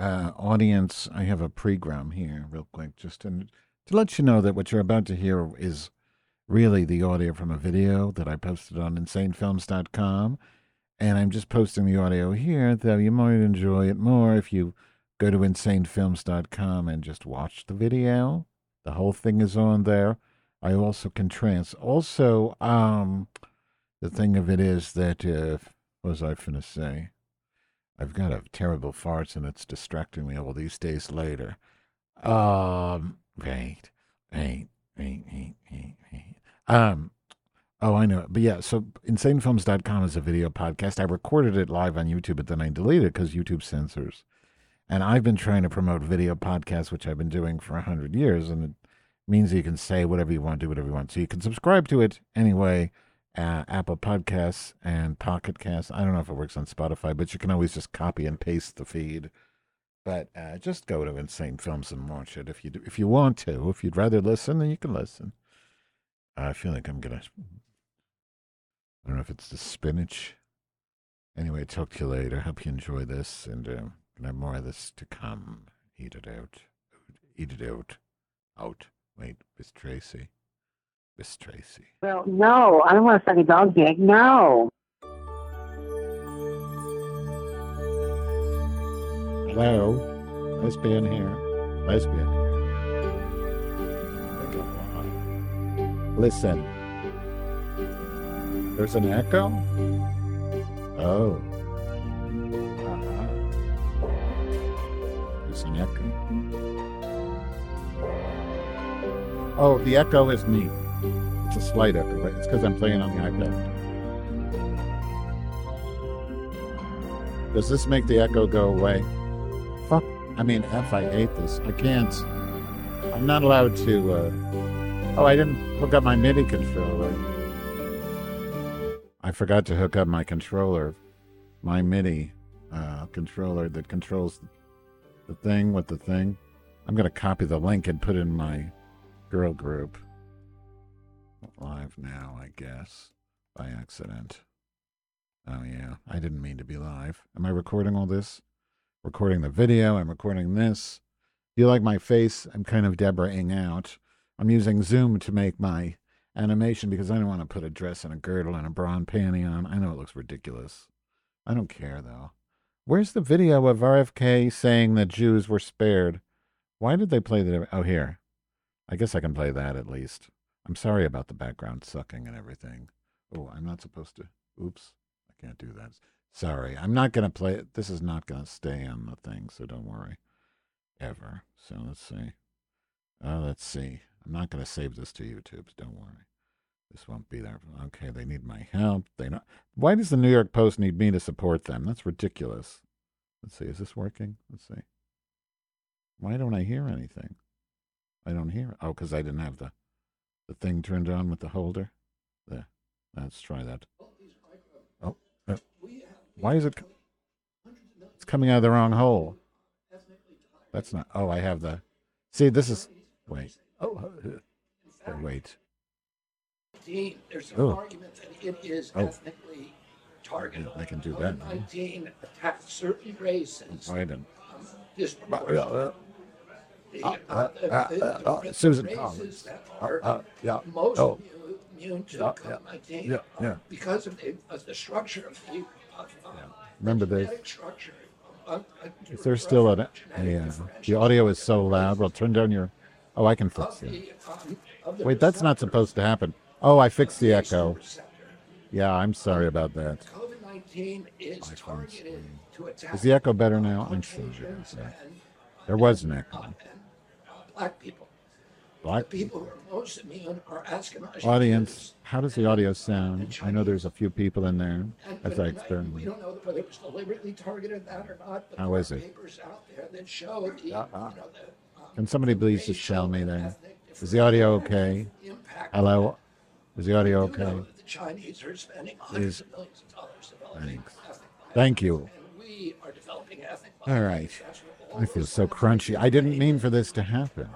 Audience, I have a pregram here real quick just to let you know that what you're about to hear is really the audio from a video that I posted on insanefilms.com. And I'm just posting the audio here, though you might enjoy it more if you go to insanefilms.com and just watch the video. The whole thing is on there. I also can Also, the thing of it is that if, what was I finna say? I've got a terrible farts and it's distracting me all these days later. Oh, I know. But yeah, so insanefilms.com is a video podcast. I recorded it live on YouTube, but then I deleted it because YouTube censors. And I've been trying to promote video podcasts, which I've been doing for 100 years. And it means you can say whatever you want, do whatever you want. So you can subscribe to it anyway. Apple Podcasts and Pocket Casts. I don't know if it works on Spotify, but you can always just copy and paste the feed. But just go to Insane Films and watch it if you do, if you want to. If you'd rather listen, then you can listen. I feel like I'm gonna. I don't know if it's the spinach. Anyway, talk to you later. Hope you enjoy this, and have more of this to come. Eat it out. Eat it out. Out. Wait, Miss Tracy. Miss Tracy. Well, no, I don't want to suck a dog dick. No. Hello. Lesbian here. Lesbian here. Listen. There's an echo? Oh. Uh-huh. There's an echo. Oh, the echo is me. It's a slight echo, but it's because I'm playing on the iPad. Does this make the echo go away? Fuck. I mean, F, I hate this. I can't. I'm not allowed to. Oh, I didn't hook up my MIDI controller. I forgot to hook up my controller, my MIDI controller that controls the thing with the thing. I'm going to copy the link and put in my girl group. Live now, I guess, by accident. Oh, yeah. I didn't mean to be live. Am I recording all this? Recording the video. I'm recording this. Do you like my face? I'm kind of Deborah-ing out. I'm using Zoom to make my animation because I don't want to put a dress and a girdle and a bra and panty on. I know it looks ridiculous. I don't care, though. Where's the video of RFK saying that Jews were spared? Why did they play the... Oh, here. I guess I can play that at least. I'm sorry about the background sucking and everything. Oh, I'm not supposed to. Oops, I can't do that. Sorry, I'm not going to play it. This is not going to stay on the thing, so don't worry. Ever. So let's see. Let's see. I'm not going to save this to YouTube, so don't worry. This won't be there. Okay, they need my help. They don't. Why does the New York Post need me to support them? That's ridiculous. Let's see. Is this working? Let's see. Why don't I hear anything? I don't hear it. Oh, because I didn't have the thing turned on with the holder. There. Let's try that. Oh. Why is it... It's coming out of the wrong hole. That's not... Oh, I have the... See, this is... Wait. Oh. Wait. There's an argument that it is ethnically targeted. I can do that now. COVID-19 attacked certain races. I didn't. Susan Collins. Most immune to COVID-19 because of the structure of the remember the structure. If there's still an the audio is so loud. Well, turn down your. Oh, I can fix it. Wait, that's not supposed to happen. Oh, I fixed the echo. Yeah, I'm sorry about that. COVID-19 is targeted to attack. Is the echo better now? I'm sorry. There was an echo. Black people. Black people who are most immune are Ashkenazi. Audience, how does the audio sound? I know there's a few people in there. As I experiment. We don't know whether it was deliberately targeted that or not. But how is it? Papers out there that show can somebody please just tell me that? Is the audio okay? Hello? Is the audio okay? Know that the Chinese are spending hundreds of millions of dollars developing ethnic violence. Thank you. And we are developing ethnic violence. All right. I feel so crunchy. I didn't mean for this to happen.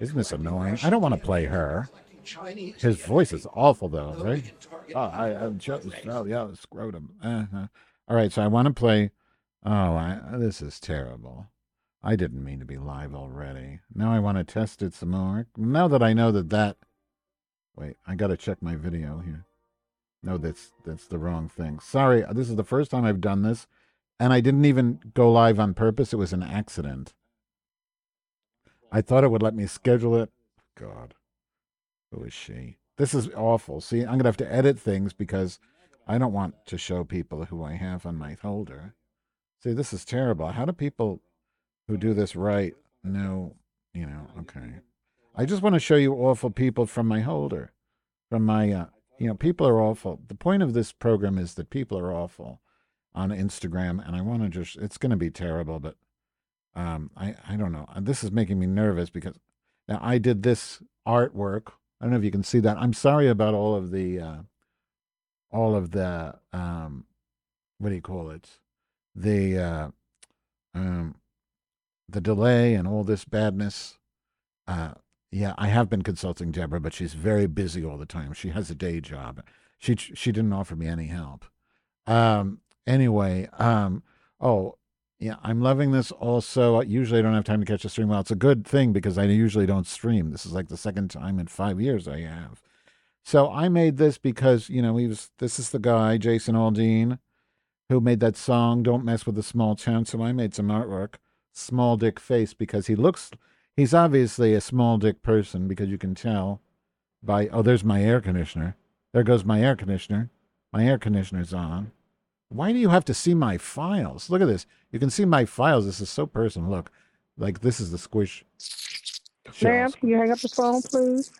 Isn't this annoying? I don't want to play her. His voice is awful, though, right? Oh, I'm just, yeah, scrotum. All right, so I want to play Oh, this is terrible. I didn't mean to be live already. Now I want to test it some more. Now that I know that... Wait, I got to check my video here. No, that's the wrong thing. Sorry, this is the first time I've done this, and I didn't even go live on purpose. It was an accident. I thought it would let me schedule it. God, who is she? This is awful. See, I'm going to have to edit things because I don't want to show people who I have on my holder. See, this is terrible. How do people who do this right know, you know, okay. I just want to show you awful people from my holder, from my... You know, people are awful. The point of this program is that people are awful on Instagram, and I want to just, it's going to be terrible, but I don't know. This is making me nervous because now I did this artwork. I don't know if you can see that. I'm sorry about all of the what do you call it? The delay and all this badness. Yeah, I have been consulting Deborah, but she's very busy all the time. She has a day job. She didn't offer me any help. Oh, yeah, I'm loving this also. Usually I don't have time to catch a stream. Well, it's a good thing because I usually don't stream. This is like the second time in 5 years I have. So I made this because, you know, this is the guy, Jason Aldean, who made that song, Don't Mess with a Small Town. So I made some artwork, Small Dick Face, because he's obviously a small dick person because you can tell by... Oh, there's my air conditioner. There goes my air conditioner. My air conditioner's on. Why do you have to see my files? Look at this. You can see my files. This is so personal. Look, like this is the squish. Ma'am, can you hang up the phone, please?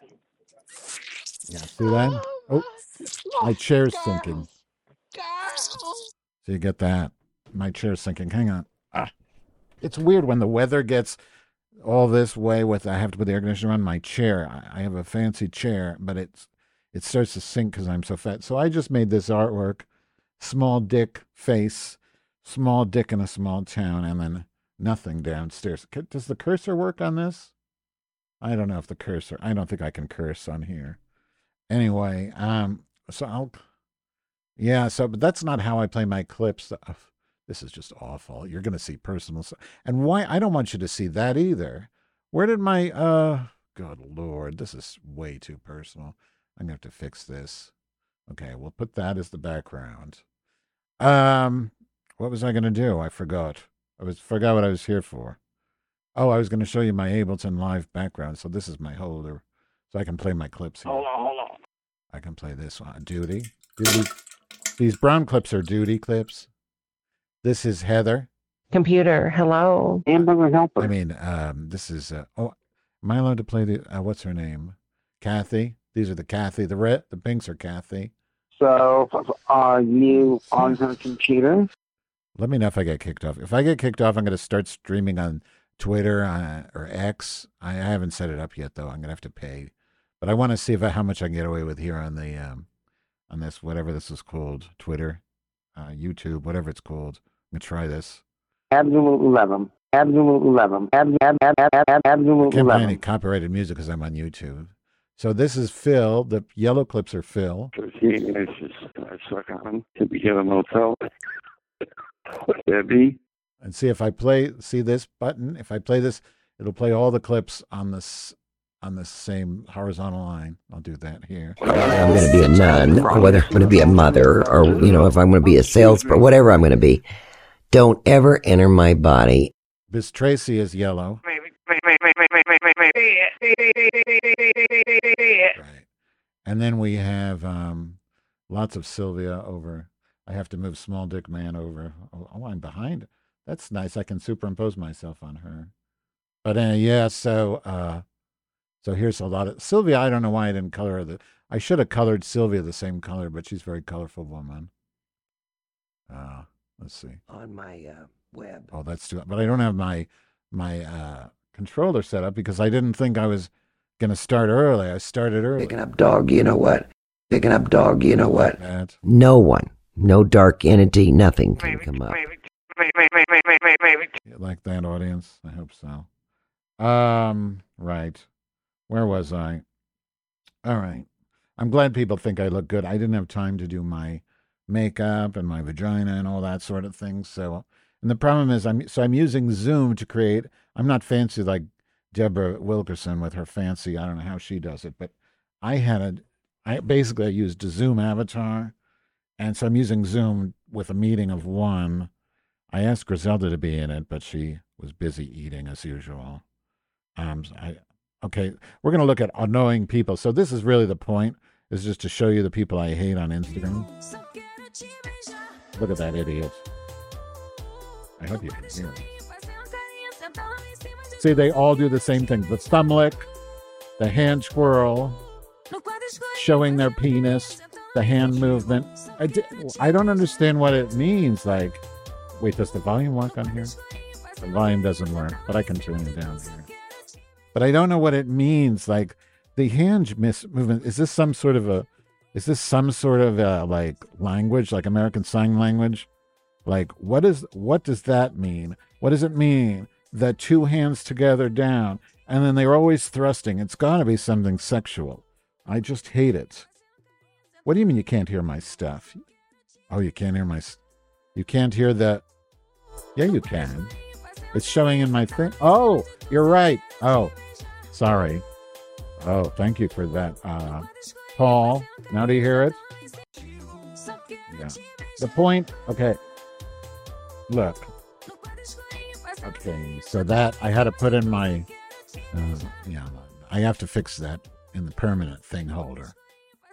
Yeah, see that? Oh, my chair's sinking. So you get that. My chair's sinking. Hang on. Ah. It's weird when the weather gets... all this way with I have to put the air conditioner on my chair. I have a fancy chair, but it starts to sink because I'm so fat. So I just made this artwork, small dick face, small dick in a small town, and then nothing downstairs. Does the cursor work on this? I don't know if the cursor... I don't think I can curse on here. Anyway, so I'll... Yeah, so but that's not how I play my clips. This is just awful. You're going to see personal stuff. And why? I don't want you to see that either. Where did my, good Lord, this is way too personal. I'm going to have to fix this. Okay, we'll put that as the background. What was I going to do? I forgot. I forgot what I was here for. Oh, I was going to show you my Ableton Live background. So this is my holder. So I can play my clips here. Hold on. I can play this one. Duty. These brown clips are duty clips. This is Heather. Computer, hello. Hamburger helper. I mean, this is, am I allowed to play the, what's her name? Kathy. These are the Kathy. The pinks are Kathy. So, are you on her computer? Let me know if I get kicked off. If I get kicked off, I'm going to start streaming on Twitter or X. I haven't set it up yet, though. I'm going to have to pay. But I want to see how much I can get away with here on the, on this, whatever this is called, Twitter, YouTube, whatever it's called. Let me try this. Absolute 11. I can't play any copyrighted music because I'm on YouTube. So this is Phil. The yellow clips are Phil. And see if I play. See this button. If I play this, it'll play all the clips on this. On the same horizontal line. I'll do that here. I'm going to be a nun, or whether I'm going to be a mother, or, you know, if I'm going to be a salesperson, whatever I'm going to be. Don't ever enter my body. Miss Tracy is yellow. Right. And then we have lots of Sylvia over. I have to move Small Dick Man over. Oh, I'm behind. That's nice. I can superimpose myself on her. But yeah, so... So here's a lot of Sylvia. I don't know why I didn't color her. I should have colored Sylvia the same color, but she's a very colorful woman. Let's see. On my web. Oh, that's too. But I don't have my controller set up because I didn't think I was going to start early. I started early. Picking up dog, you know what? That. No one. No dark entity. Nothing can come up. You like that, audience? I hope so. Right. Where was I? All right. I'm glad people think I look good. I didn't have time to do my makeup and my vagina and all that sort of thing. So And the problem is, I'm using Zoom to create. I'm not fancy like Deborah Wilkerson with her fancy. I don't know how she does it, but I used a Zoom avatar, and so I'm using Zoom with a meeting of one. I asked Griselda to be in it, but she was busy eating as usual. Okay, we're going to look at annoying people. So this is really the point, is just to show you the people I hate on Instagram. Look at that idiot. I hope you can hear it. See, they all do the same thing. The thumb lick, the hand twirl, showing their penis, the hand movement. I don't understand what it means. Like, wait, does the volume work on here? The volume doesn't work, but I can turn it down here. But I don't know what it means. Like the hand movement, is this some sort of a like language, like American Sign Language? Like what does that mean? What does it mean? The two hands together down, and then they're always thrusting. It's got to be something sexual. I just hate it. What do you mean you can't hear my stuff? Oh, you can't hear my. You can't hear the. Yeah, you can. It's showing in my thing. Oh, you're right. Oh, sorry. Oh, thank you for that, Paul. Now do you hear it? Yeah. The point. Okay. Look. Okay, so that I had to put in my. I have to fix that in the permanent thing holder.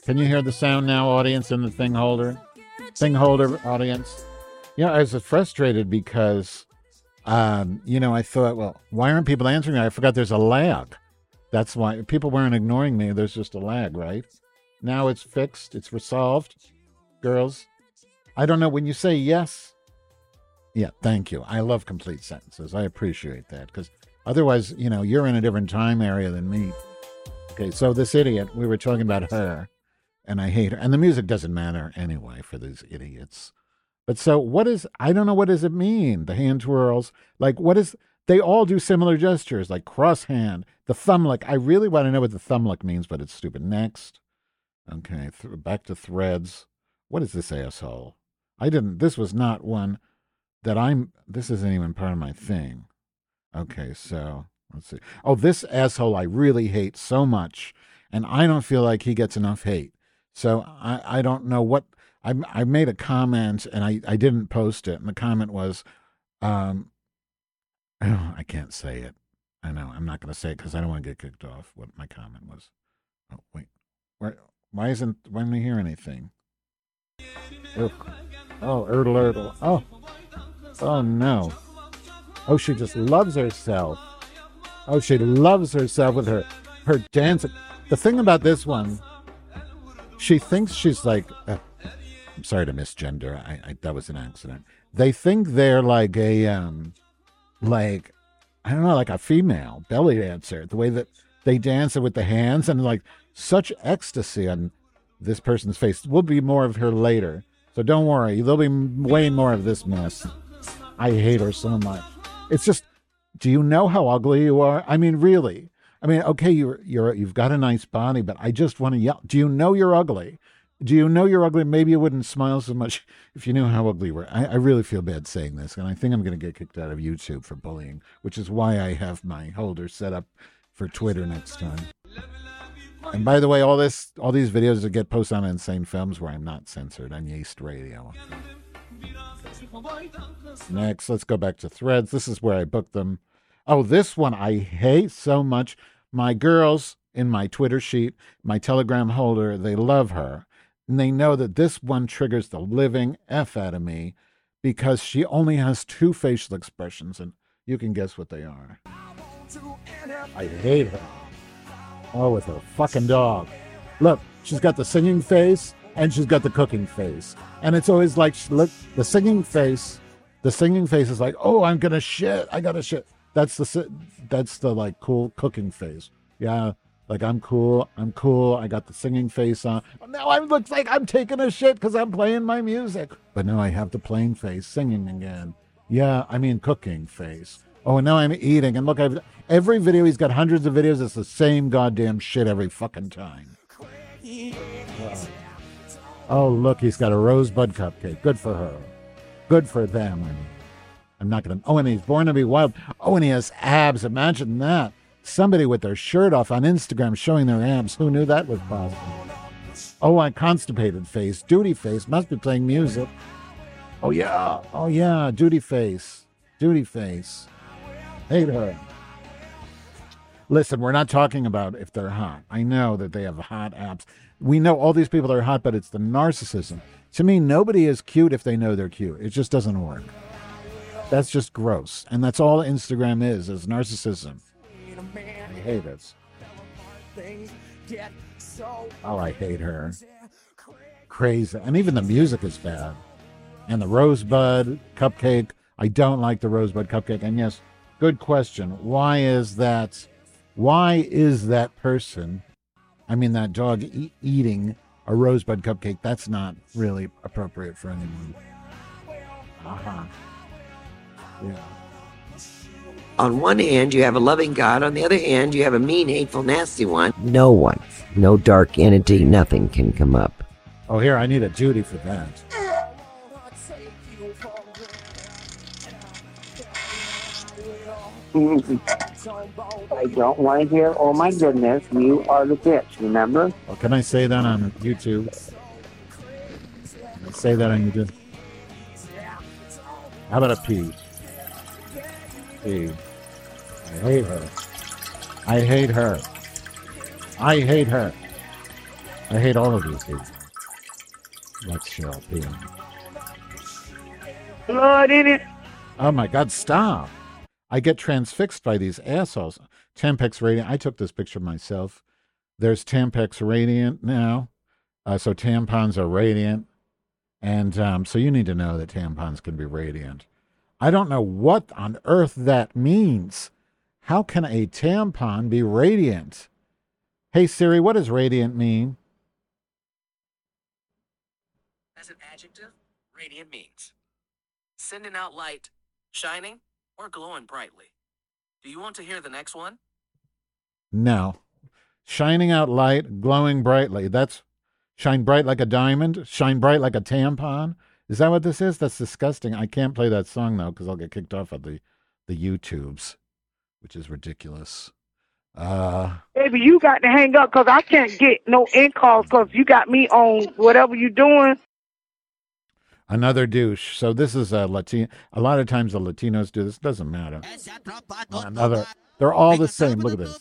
Can you hear the sound now, audience, in the thing holder? Thing holder, audience. Yeah, I was frustrated because. I thought, well, why aren't people answering me? I forgot there's a lag. That's why people weren't ignoring me. There's just a lag, right? Now it's fixed. It's resolved. Girls, I don't know. When you say yes, yeah, thank you. I love complete sentences. I appreciate that because otherwise, you're in a different time area than me. Okay, so this idiot, we were talking about her, and I hate her. And the music doesn't matter anyway for these idiots. But so I don't know, what does it mean? The hand twirls, like they all do similar gestures, like cross hand, the thumb lick. I really want to know what the thumb lick means, but it's stupid. Next. Okay, back to threads. What is this asshole? This was not one that this isn't even part of my thing. Okay, so let's see. Oh, this asshole I really hate so much, and I don't feel like he gets enough hate. So I don't know what. I made a comment, and I didn't post it, and the comment was, I can't say it. I know, I'm not going to say it because I don't want to get kicked off what my comment was. Oh, wait. Why don't I hear anything? Ugh. Oh, erdle, erdle. Oh, no. Oh, she just loves herself. Oh, she loves herself with her dancing. The thing about this one, she thinks she's like... I'm sorry to misgender. I that was an accident. They think they're like a, I don't know, like a female belly dancer. The way that they dance it with the hands and like such ecstasy on this person's face. We'll be more of her later. So don't worry. There'll be way more of this mess. I hate her so much. It's just, do you know how ugly you are? I mean, really. I mean, okay, you've got a nice body, but I just want to yell. Do you know you're ugly? Do you know you're ugly? Maybe you wouldn't smile so much if you knew how ugly you were. I really feel bad saying this, and I think I'm going to get kicked out of YouTube for bullying, which is why I have my holder set up for Twitter next time. And by the way, all these videos that get posted on Insane Films where I'm not censored on Yeast Radio. Next, let's go back to threads. This is where I booked them. Oh, this one I hate so much. My girls in my Twitter sheet, my Telegram holder, they love her. And they know that this one triggers the living F out of me because she only has two facial expressions, and you can guess what they are. I hate her. Oh, with her fucking dog. Look, she's got the singing face, and she's got the cooking face. And it's always like, look, the singing face is like, oh, I'm going to shit. I got to shit. That's the like cool cooking face. Yeah. Like, I'm cool, I got the singing face on. Now I look like I'm taking a shit because I'm playing my music. But now I have the plain face singing again. Yeah, I mean cooking face. Oh, and now I'm eating. And look, every video, he's got hundreds of videos. It's the same goddamn shit every fucking time. Oh, look, he's got a rosebud cupcake. Good for her. Good for them. I'm not going to. Oh, and he's born to be wild. Oh, and he has abs. Imagine that. Somebody with their shirt off on Instagram showing their abs. Who knew that was possible? Oh, I constipated face. Duty face. Must be playing music. Oh, yeah. Oh, yeah. Duty face. Duty face. Hate her. Listen, we're not talking about if they're hot. I know that they have hot abs. We know all these people are hot, but it's the narcissism. To me, nobody is cute if they know they're cute. It just doesn't work. That's just gross. And that's all Instagram is narcissism. I hate it. Oh, I hate her. Crazy. And even the music is bad. And the Rosebud Cupcake. I don't like the Rosebud Cupcake. And yes, good question. Why is that person, I mean that dog, eating a Rosebud Cupcake? That's not really appropriate for anyone. Uh-huh. Yeah. On one hand, you have a loving God. On the other hand, you have a mean, hateful, nasty one. No one. No dark entity. Nothing can come up. Oh, here, I need a Judy for that. I don't want to hear, oh my goodness, you are the bitch, remember? Oh, can I say that on YouTube? Can I say that on YouTube? How about a P? P. I hate her. I hate her. I hate her. I hate all of these people. Let's show up here. Lord, in it. Oh my God, stop. I get transfixed by these assholes. Tampax Radiant. I took this picture myself. There's Tampax Radiant now. So tampons are radiant. And so you need to know that tampons can be radiant. I don't know what on earth that means. How can a tampon be radiant? Hey, Siri, what does radiant mean? As an adjective, radiant means sending out light, shining, or glowing brightly. Do you want to hear the next one? No. Shining out light, glowing brightly. That's shine bright like a diamond, shine bright like a tampon. Is that what this is? That's disgusting. I can't play that song, though, because I'll get kicked off of the YouTubes, which is ridiculous. Baby, you got to hang up because I can't get no in calls because you got me on whatever you're doing. Another douche. So this is a Latino. A lot of times the Latinos do this. Doesn't matter. Another. They're all the same. Look at this.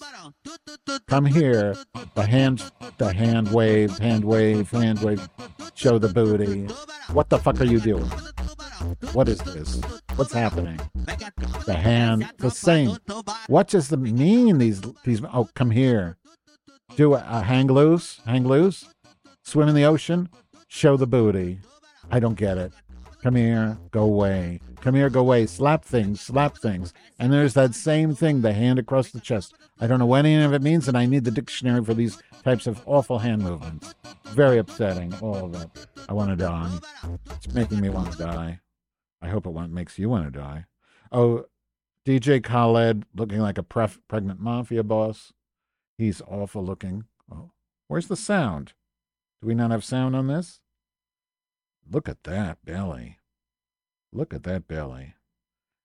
Come here. The hand wave, hand wave, hand wave. Show the booty. What the fuck are you doing? What is this? What's happening? The hand. The same. What does it mean? These. Oh, come here. Do a hang loose. Hang loose. Swim in the ocean. Show the booty. I don't get it. Come here, go away. Come here, go away. Slap things, slap things. And there's that same thing, the hand across the chest. I don't know what any of it means, and I need the dictionary for these types of awful hand movements. Very upsetting, all of it. I want to die. It's making me want to die. I hope it makes you want to die. Oh, DJ Khaled looking like a pregnant mafia boss. He's awful looking. Oh, where's the sound? Do we not have sound on this? Look at that belly. Look at that belly.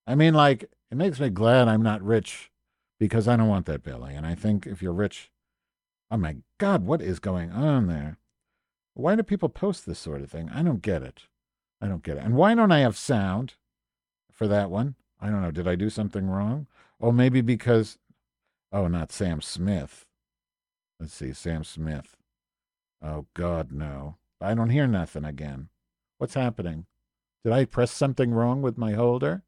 I mean, like, it makes me glad I'm not rich because I don't want that belly. And I think if you're rich, oh my God, what is going on there? Why do people post this sort of thing? I don't get it. I don't get it. And why don't I have sound for that one? I don't know. Did I do something wrong? Oh, maybe because, oh, not Sam Smith. Let's see, Sam Smith. Oh, God, no. I don't hear nothing again. What's happening? Did I press something wrong with my holder?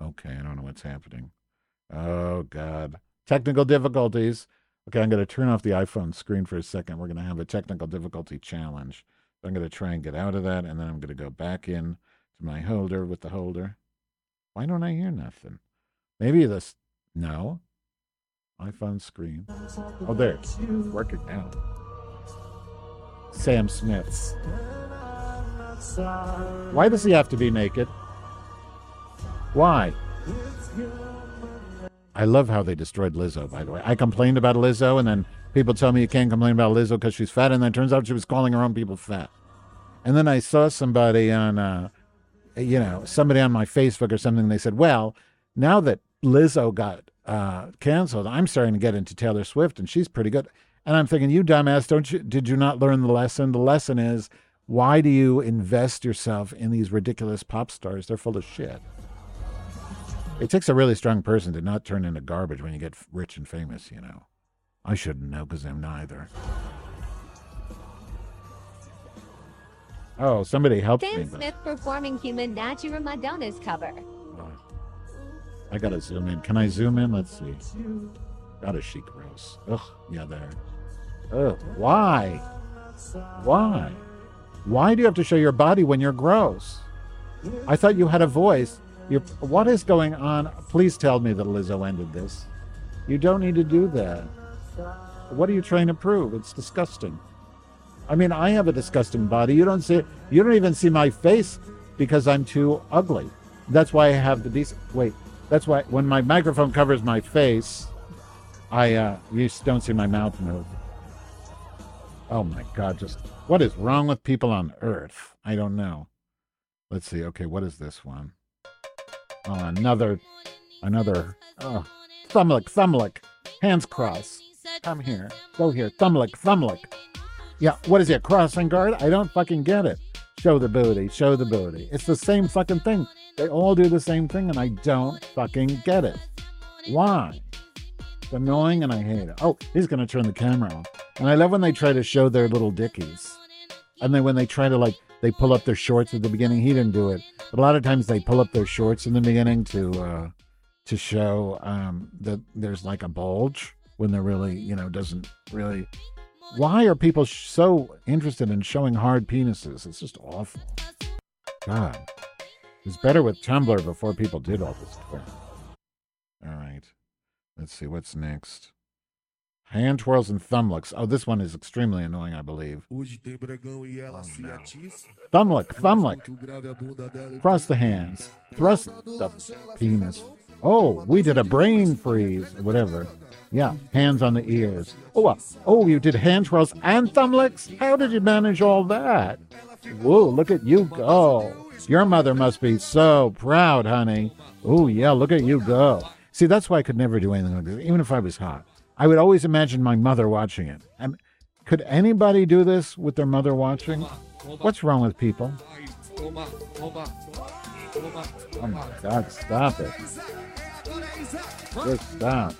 Okay, I don't know what's happening. Oh, God. Technical difficulties. Okay, I'm going to turn off the iPhone screen for a second. We're going to have a technical difficulty challenge. I'm going to try and get out of that, and then I'm going to go back in to my holder with the holder. Why don't I hear nothing? Maybe this... No. iPhone screen. Oh, there. It's working now. Sam Smith. Why does he have to be naked? Why? I love how they destroyed Lizzo, by the way. I complained about Lizzo, and then people tell me you can't complain about Lizzo because she's fat, and then it turns out she was calling her own people fat. And then I saw somebody on you know, somebody on my Facebook or something, they said, well, now that Lizzo got canceled, I'm starting to get into Taylor Swift, and she's pretty good. And I'm thinking, you dumbass, did you not learn the lesson? The lesson is, why do you invest yourself in these ridiculous pop stars? They're full of shit. It takes a really strong person to not turn into garbage when you get rich and famous, you know. I shouldn't know because I'm neither. Oh, somebody helped me. Sam Smith performing Human Nature Madonna's cover. Oh, I gotta zoom in. Can I zoom in? Let's see. God, is she gross. Ugh, yeah, there. Ugh, why? Why? Why do you have to show your body when you're gross? I thought you had a voice. What is going on? Please tell me that Lizzo ended this. You don't need to do that. What are you trying to prove? It's disgusting. I mean, I have a disgusting body. You don't even see my face because I'm too ugly. That's why I have the decent. Wait, that's why when my microphone covers my face, you don't see my mouth move. Oh my God! Just what is wrong with people on Earth? I don't know. Let's see. Okay, what is this one? Oh, another. Oh, thumblick, hands crossed. Come here, go here, thumblick. Yeah, what is it, crossing guard? I don't fucking get it. Show the booty. It's the same fucking thing. They all do the same thing, and I don't fucking get it. Why? It's annoying, and I hate it. Oh, he's going to turn the camera off. And I love when they try to show their little dickies. And then when they try to, like, they pull up their shorts at the beginning. He didn't do it. But a lot of times they pull up their shorts in the beginning to show that there's, like, a bulge when they're really, you know, doesn't really... Why are people so interested in showing hard penises? It's just awful. God. It was better with Tumblr before people did all this crap. All right. Let's see what's next. Hand twirls and thumb looks. Oh, this one is extremely annoying, I believe. Oh, no. Thumb look. Cross the hands. Thrust the penis. Oh, we did a brain freeze. Whatever. Yeah, hands on the ears. Oh, you did hand twirls and thumb licks? How did you manage all that? Whoa, look at you go. Your mother must be so proud, honey. Oh, yeah, look at you go. See, that's why I could never do anything like this, even if I was hot. I would always imagine my mother watching it. Could anybody do this with their mother watching? What's wrong with people? Oh, my God, stop it. Just stop.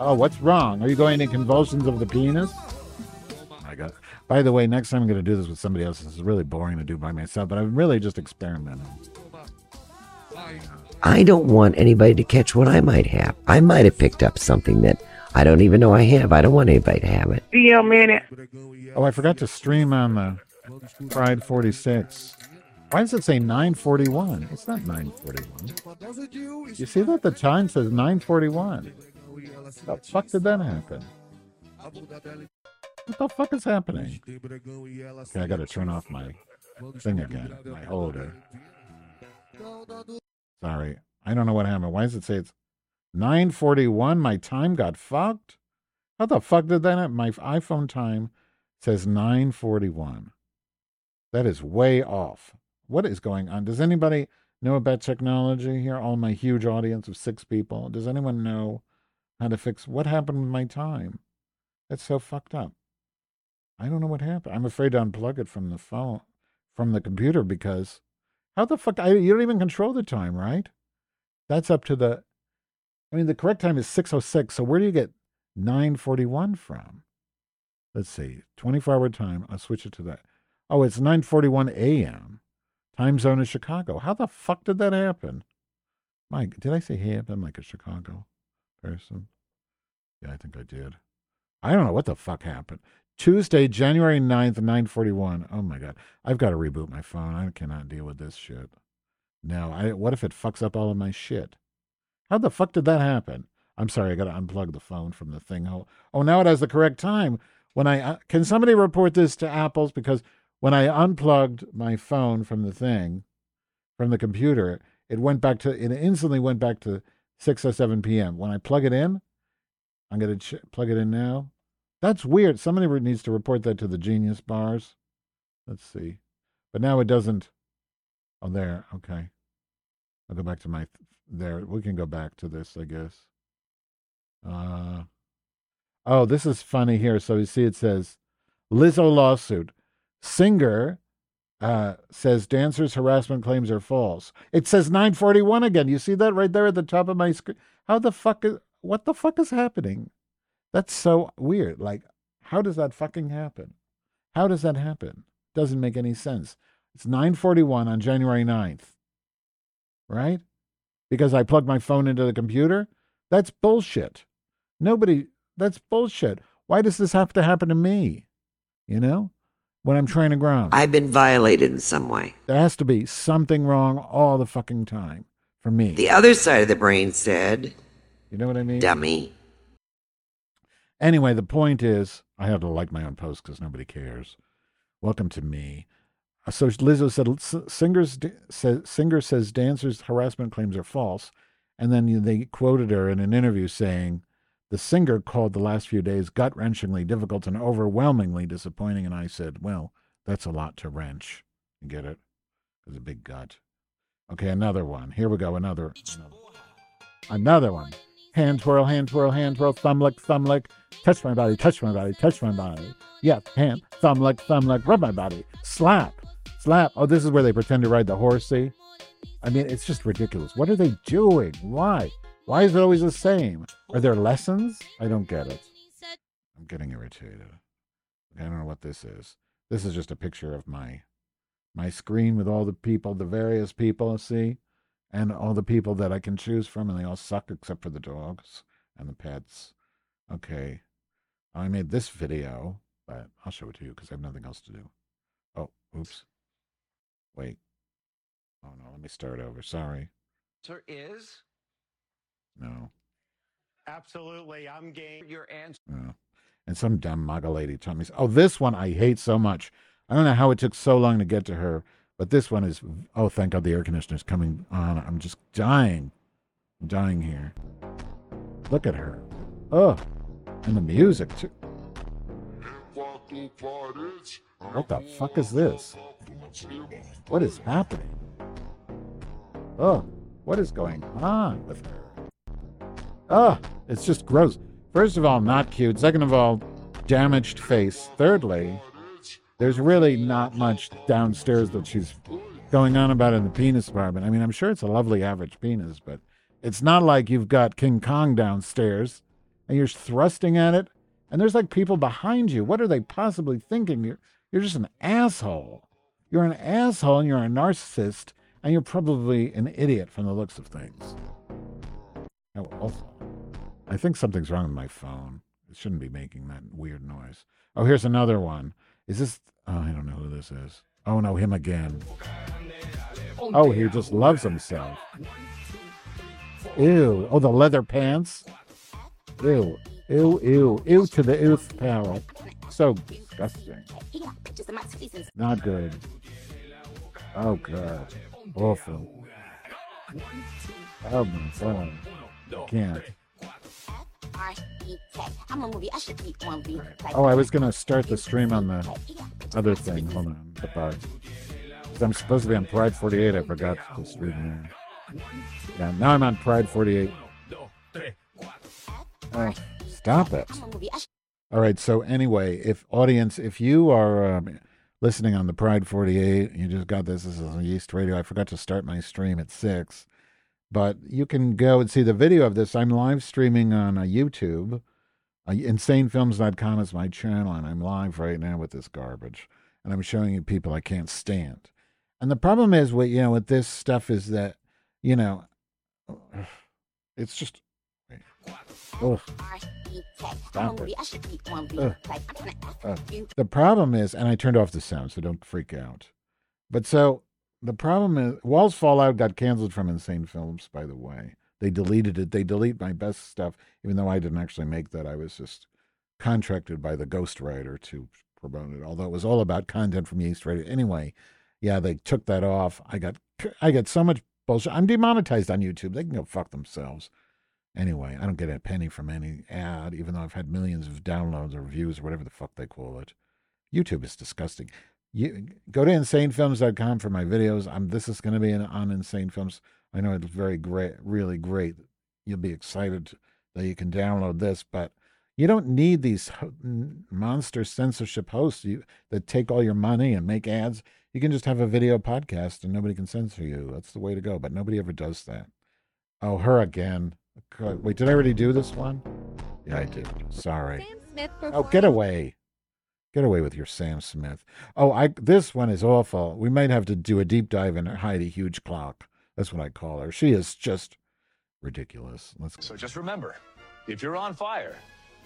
Oh, what's wrong? Are you going into convulsions of the penis? Oh my God. By the way, next time I'm going to do this with somebody else. This is really boring to do by myself, but I'm really just experimenting. I don't want anybody to catch what I might have. I might have picked up something that I don't even know I have. I don't want anybody to have it. Yeah, man. Oh, I forgot to stream on the Pride 46. Why does it say 9:41? It's not 9:41. You see that? The time says 9:41. How the fuck did that happen? What the fuck is happening? Okay, I gotta turn off my thing again, my holder. Sorry, I don't know what happened. Why does it say it's 9:41? My time got fucked? How the fuck did that happen? My iPhone time says 9:41. That is way off. What is going on? Does anybody know about technology here? All my huge audience of 6 people. Does anyone know how to fix what happened with my time? That's so fucked up. I don't know what happened. I'm afraid to unplug it from the phone, from the computer, because how the fuck? You don't even control the time, right? That's up to the. I mean, the correct time is 6:06. So where do you get 9:41 from? Let's see. 24-hour time. I'll switch it to that. Oh, it's 9:41 a.m. Time zone is Chicago. How the fuck did that happen? Mike, did I say happen like a Chicago person? Yeah, I think I did. I don't know what the fuck happened. Tuesday, January 9th, 9:41. Oh, my God. I've got to reboot my phone. I cannot deal with this shit. Now, what if it fucks up all of my shit? How the fuck did that happen? I'm sorry. I got to unplug the phone from the thing. Oh, now it has the correct time. When can somebody report this to Apple's? Because when I unplugged my phone from the thing, from the computer, it instantly went back to 6 or 7 p.m. When I plug it in, I'm going to plug it in now. That's weird. Somebody needs to report that to the Genius Bars. Let's see. But now it doesn't. Oh, there. Okay. I'll go back to my there. We can go back to this, I guess. Oh, this is funny here. So you see it says, Lizzo lawsuit. Singer says dancers' harassment claims are false. It says 941 again. You see that right there at the top of my screen? How the fuck is, what the fuck is happening? That's so weird. Like, how does that fucking happen? How does that happen? Doesn't make any sense. It's 941 on January 9th, right? Because I plugged my phone into the computer? That's bullshit. Nobody, that's bullshit. Why does this have to happen to me? You know, when I'm trying to ground. I've been violated in some way. There has to be something wrong all the fucking time for me. The other side of the brain said, you know what I mean? Dummy. Anyway, the point is, I have to like my own post because nobody cares. Welcome to me. So Lizzo said, singer says dancers' harassment claims are false. And then they quoted her in an interview saying, the singer called the last few days gut-wrenchingly difficult and overwhelmingly disappointing. And I said, well, that's a lot to wrench. You get it? It's a big gut. Okay, another one. Here we go, another one. Hand twirl, hand twirl, hand twirl, thumb lick, touch my body, touch my body, touch my body. Yeah, hand, thumb lick, rub my body, slap, slap. Oh, this is where they pretend to ride the horsey. I mean, it's just ridiculous. What are they doing? Why? Why is it always the same? Are there lessons? I don't get it. I'm getting irritated. I don't know what this is. This is just a picture of my screen with all the people, the various people, see? And all the people that I can choose from, and they all suck except for the dogs and the pets. Okay. I made this video, but I'll show it to you because I have nothing else to do. Oh, oops. Wait. Oh, no, let me start over. Sorry. Sir is? No. Absolutely. I'm game. Your answer. No. And some dumb MAGA lady told me. Oh, this one I hate so much. I don't know how it took so long to get to her. But this one is, oh, thank God the air conditioner's coming on. I'm just dying. I'm dying here. Look at her. Oh, and the music, too. What the fuck is this? What is happening? Oh, what is going on with her? Oh, it's just gross. First of all, not cute. Second of all, damaged face. Thirdly, there's really not much downstairs that she's going on about in the penis department. I mean, I'm sure it's a lovely average penis, but it's not like you've got King Kong downstairs and you're thrusting at it. And there's like people behind you. What are they possibly thinking? You're just an asshole. You're an asshole and you're a narcissist and you're probably an idiot from the looks of things. Oh, awful. I think something's wrong with my phone. It shouldn't be making that weird noise. Oh, here's another one. Is this... Oh, I don't know who this is. Oh, no, him again. Oh, he just loves himself. Ew. Oh, the leather pants. Ew. Ew, ew. Ew to the oof power. So disgusting. Not good. Oh, God. Awful. Oh, my God. I can't. Oh, I was going to start the stream on the other thing. Hold on. Goodbye. Because I'm supposed to be on Pride 48. I forgot to stream there. Yeah, now I'm on Pride 48. Oh, stop it. All right. So anyway, if audience, if you are listening on the Pride 48, you just got this. This is on Yeast Radio. I forgot to start my stream at 6. But you can go and see the video of this. I'm live streaming on YouTube. Insanefilms.com is my channel, and I'm live right now with this garbage. And I'm showing you people I can't stand. And the problem is with, you know, with this stuff is that, you know, it's just... Ugh. Stop it. Ugh. The problem is, and I turned off the sound, so don't freak out. But so... The problem is, Walls Fallout got canceled from Insane Films, by the way. They deleted it. They delete my best stuff, even though I didn't actually make that. I was just contracted by the ghostwriter to promote it, although it was all about content from Yeast Radio. Anyway, yeah, they took that off. I got so much bullshit. I'm demonetized on YouTube. They can go fuck themselves. Anyway, I don't get a penny from any ad, even though I've had millions of downloads or views or whatever the fuck they call it. YouTube is disgusting. You go to insanefilms.com for my videos. This is going to be on Insane Films. I know it's very great, really great. You'll be excited that you can download this, but you don't need these monster censorship hosts that take all your money and make ads. You can just have a video podcast and nobody can censor you. That's the way to go, but nobody ever does that. Oh, her again. God. Wait, did I already do this one? Yeah, I did. Sorry. Sam Smith performed. Oh, get away. Get away with your Sam Smith. Oh, this one is awful. We might have to do a deep dive in Heidi Huge Clock. That's what I call her. She is just ridiculous. Let's go. So just remember, if you're on fire,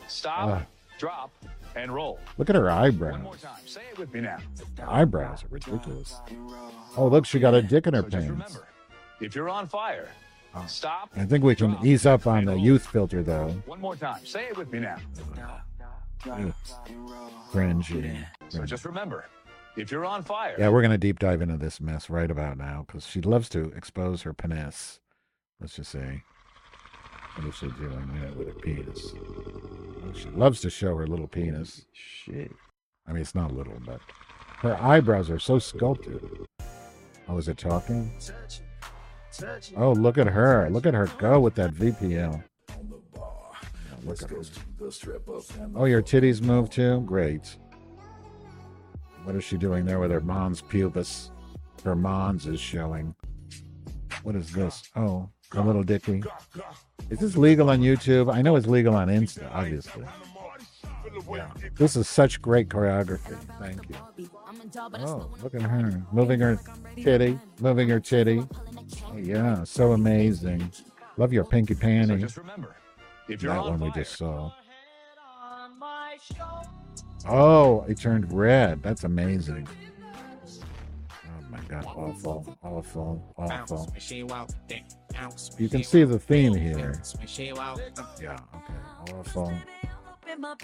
stop, drop, and roll. Look at her eyebrows. One more time. Say it with me now. Her eyebrows are ridiculous. Oh, look, she got a dick in her pants. Just remember, if you're on fire, stop. I think we can ease up on the youth filter, though. One more time. Say it with me now. Cringy. So just remember, if you're on fire. Yeah, we're going to deep dive into this mess right about now because she loves to expose her penis. Let's just say. What is she doing that with her penis? She loves to show her little penis. Shit. I mean, it's not little, but her eyebrows are so sculpted. Oh, is it talking? Oh, look at her. Look at her go with that VPL. Look at her. Oh, your titties move too? Great. What is she doing there with her mons pubis? Her mons is showing. What is this? Oh, a little dicky. Is this legal on YouTube? I know it's legal on Insta, obviously. Yeah. This is such great choreography. Thank you. Oh, look at her. Moving her titty. Moving her titty. Oh, yeah, so amazing. Love your pinky panty. So just remember, if you're that on one fire, we just saw. Oh, it turned red. That's amazing. Oh my God, awful, awful, awful. You can see the theme here. Yeah, okay, awful.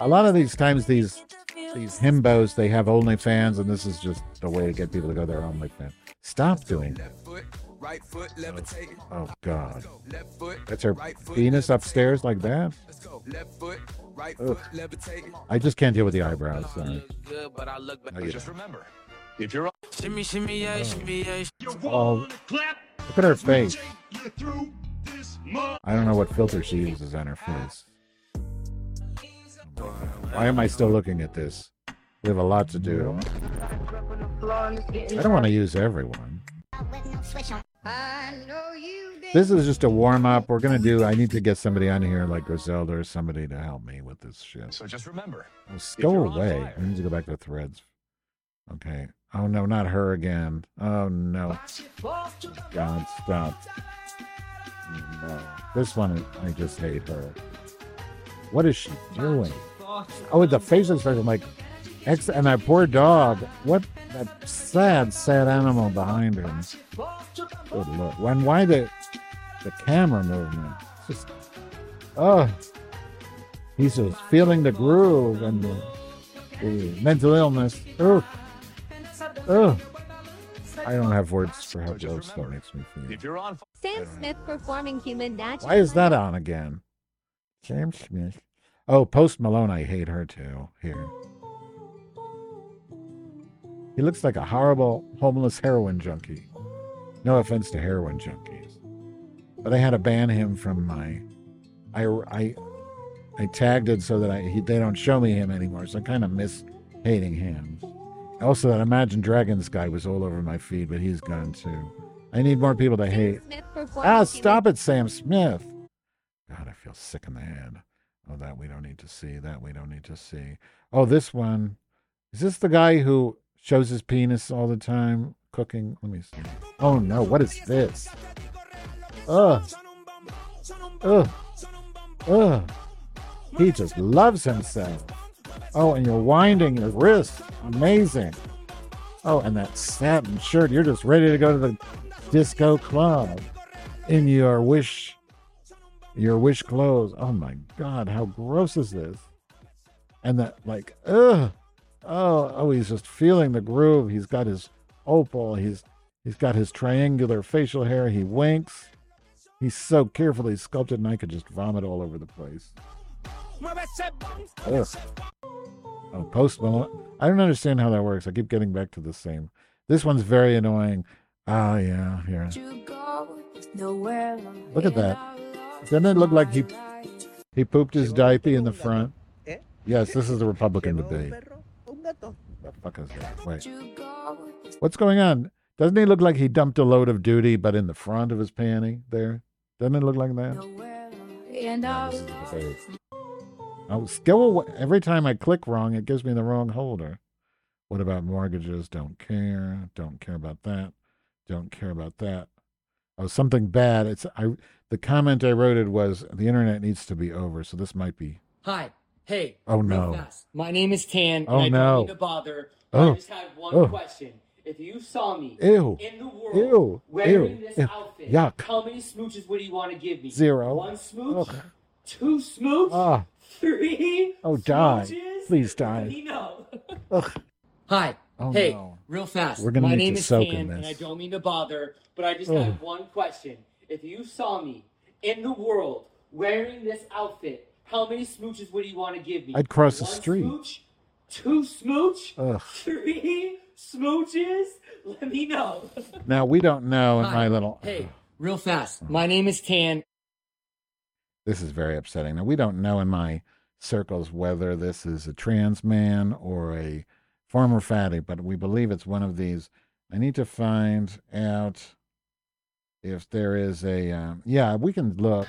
A lot of these times, these himbos, they have OnlyFans, and this is just a way to get people to go their OnlyFans. Stop doing that. Right foot levitating. Oh God. Left foot. That's her penis upstairs like that. Let's go. Left foot, right foot levitating. I just can't deal with the eyebrows. Sorry. Just remember, if you're shimmy shimmy yeah, shimmy yeah. Oh, look at her face. I don't know what filter she uses on her face. Why am I still looking at this? We have a lot to do. I don't want to use everyone. This is just a warm-up. We're going to do, I need to get somebody on here like Griselda or somebody to help me with this shit. So just remember. Go away. I need to go back to threads. Okay. Oh, no, not her again. Oh, no. God, stop. No. This one, I just hate her. What is she doing? Oh, with the facial expression, like, and that poor dog. What? That sad, sad animal behind him. Good Lord. And why the camera movement? Just, oh, he's just feeling the groove and the mental illness. Oh, oh. I don't have words for how jokes that makes me feel. If you're on, Sam Smith performing Human Natural. Why is that on again? Sam Smith. Oh, Post Malone. I hate her too. Here. He looks like a horrible homeless heroin junkie. No offense to heroin junkies, but I had to ban him from my. I tagged it so that they don't show me him anymore. So I kind of miss hating him. Also, that Imagine Dragons guy was all over my feed, but he's gone too. I need more people to hate. Ah, stop it, Sam Smith. God, I feel sick in the head. Oh, that we don't need to see. That we don't need to see. Oh, this one. Is this the guy who shows his penis all the time cooking? Let me see. Oh no, what is this? He just loves himself. Oh, and you're winding your wrist. Amazing. Oh, and that satin shirt. You're just ready to go to the disco club in your wish clothes. Oh my God, how gross is this? And that, like, Oh, he's just feeling the groove. He's got his opal. He's got his triangular facial hair. He winks. He's so carefully sculpted, and I could just vomit all over the place. Ugh. Oh, Post Malone. I don't understand how that works. I keep getting back to the same. This one's very annoying. Oh, yeah. Here. Look at that. Doesn't it look like he pooped his diaper in the front? Yes, this is the Republican debate. What the fuck is that? Wait. What's going on? Doesn't he look like he dumped a load of duty, but in the front of his panty there? Doesn't it look like that? Yeah, this is the debate. Oh, still away. Every time I click wrong, it gives me the wrong holder. What about mortgages? Don't care. Don't care about that. Don't care about that. Oh, something bad. The comment I wrote it was, the internet needs to be over, so this might be. Hi. Hey. Oh, no. My name is Tan, and I don't need to bother. I just have one question. If you saw me in the world wearing this outfit, how many smooches would you want to give me? 0. 1 smooch? Ugh. 2 smooch? 3? Oh, die. Smooches? Please die. No. Hi. Oh, hey, no. Real fast. My name is Sam, and I don't mean to bother, but I just have one question. If you saw me in the world wearing this outfit, how many smooches would you want to give me? I'd cross the street. 1 smooch? 2 smooch? Ugh. 3 smooches? Let me know. Now, we don't know in my little... Hey, real fast. My name is Tan. This is very upsetting. Now, we don't know in my circles whether this is a trans man or a former fatty, but we believe it's one of these. I need to find out if there is a... yeah, we can look.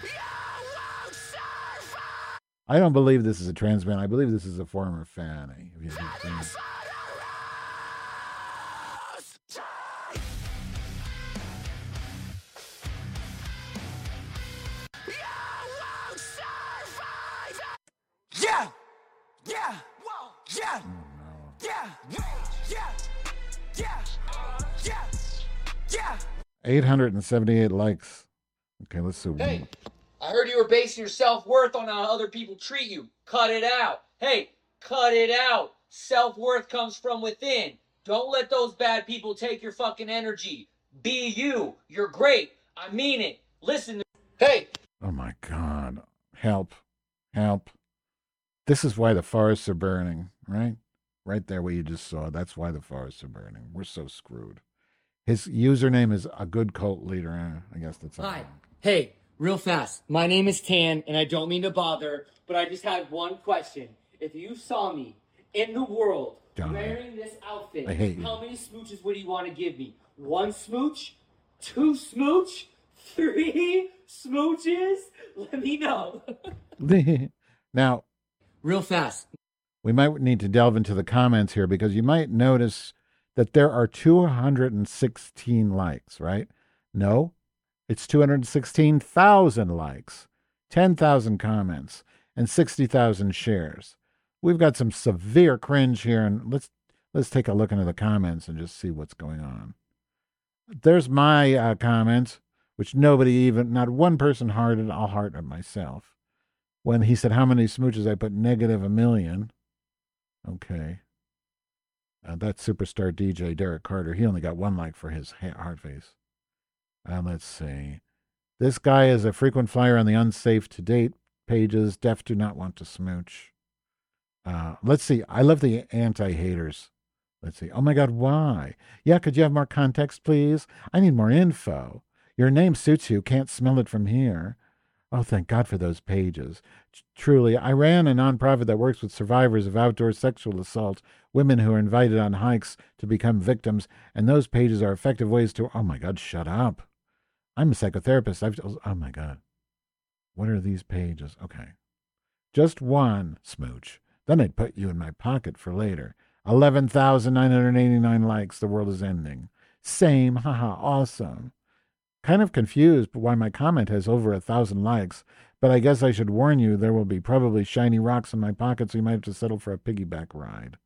I don't believe this is a trans man. I believe this is a former fanny. Yeah, yeah, whoa, yeah, yeah, yeah, yeah, yeah, yeah. 878 likes. Okay, let's see. Hey. I heard you were basing your self-worth on how other people treat you. Cut it out. Hey, cut it out. Self-worth comes from within. Don't let those bad people take your fucking energy. Be you. You're great. I mean it. Listen to... Hey. Oh, my God. Help. Help. This is why the forests are burning, right? Right there where you just saw. That's why the forests are burning. We're so screwed. His username is a good cult leader. I guess that's... Hi. Hey. Real fast. My name is Tan, and I don't mean to bother, but I just had one question. If you saw me in the world wearing this outfit, how many smooches would you want to give me? 1 smooch? 2 smooch? 3 smooches? Let me know. Now, real fast. We might need to delve into the comments here because you might notice that there are 216 likes, right? No. It's 216,000 likes, 10,000 comments, and 60,000 shares. We've got some severe cringe here, and let's take a look into the comments and just see what's going on. There's my comments, which not one person hearted. I'll heart it myself. When he said how many smooches, I put -1,000,000. Okay. That's superstar DJ Derek Carter. He only got 1 like for his heart face. Let's see. This guy is a frequent flyer on the unsafe to date pages. Deaf do not want to smooch. Let's see. I love the anti-haters. Let's see. Oh my God, why? Yeah, could you have more context, please? I need more info. Your name suits you. Can't smell it from here. Oh, thank God for those pages. Truly, I ran a nonprofit that works with survivors of outdoor sexual assault, women who are invited on hikes to become victims, and those pages are effective ways to... Oh my God, shut up. I'm a psychotherapist. Oh, my God. What are these pages? Okay. Just 1 smooch. Then I'd put you in my pocket for later. 11,989 likes. The world is ending. Same. Haha. Awesome. Kind of confused why my comment has over 1,000 likes, but I guess I should warn you there will be probably shiny rocks in my pocket, so you might have to settle for a piggyback ride.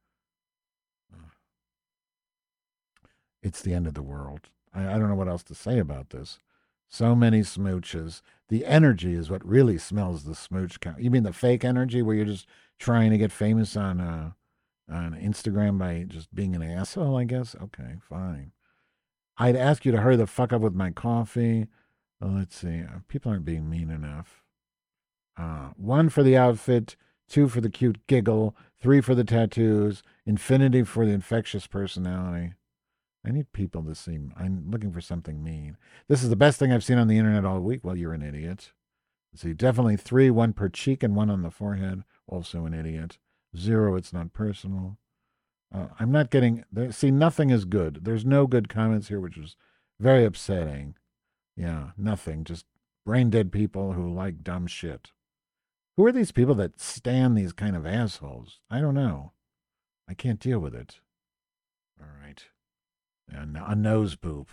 It's the end of the world. I don't know what else to say about this. So many smooches. The energy is what really smells the smooch count. You mean the fake energy where you're just trying to get famous on Instagram by just being an asshole, I guess? Okay, fine. I'd ask you to hurry the fuck up with my coffee. Let's see. People aren't being mean enough. 1 for the outfit, 2 for the cute giggle, 3 for the tattoos, infinity for the infectious personality. I need people to seem, I'm looking for something mean. This is the best thing I've seen on the internet all week. Well, you're an idiot. Let's see, definitely 3, 1 per cheek and 1 on the forehead. Also an idiot. 0, it's not personal. I'm not getting, see, nothing is good. There's no good comments here, which was very upsetting. Yeah, nothing. Just brain dead people who like dumb shit. Who are these people that stand these kind of assholes? I don't know. I can't deal with it. All right. And a nose poop.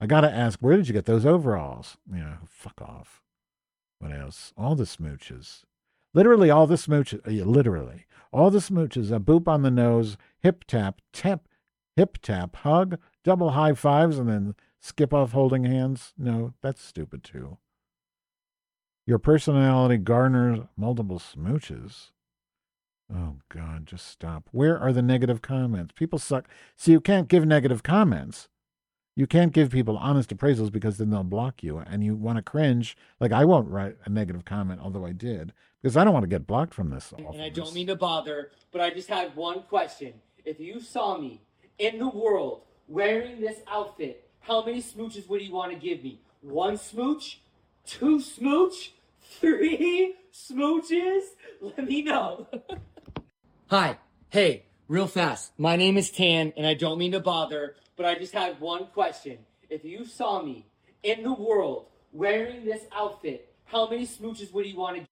I got to ask, where did you get those overalls? Yeah, fuck off. What else? All the smooches. Literally all the smooches. Yeah, literally. All the smooches. A boop on the nose, hip tap, hug, double high fives, and then skip off holding hands. No, that's stupid too. Your personality garners multiple smooches. Oh, God, just stop. Where are the negative comments? People suck. See, you can't give negative comments. You can't give people honest appraisals because then they'll block you, and you want to cringe. Like, I won't write a negative comment, although I did, because I don't want to get blocked from this. And I don't mean to bother, but I just had one question. If you saw me in the world wearing this outfit, how many smooches would you want to give me? 1 smooch? 2 smooch? 3 smooches? Let me know. Hi. Hey, real fast. My name is Tan, and I don't mean to bother, but I just had one question. If you saw me in the world wearing this outfit, how many smooches would you want to give?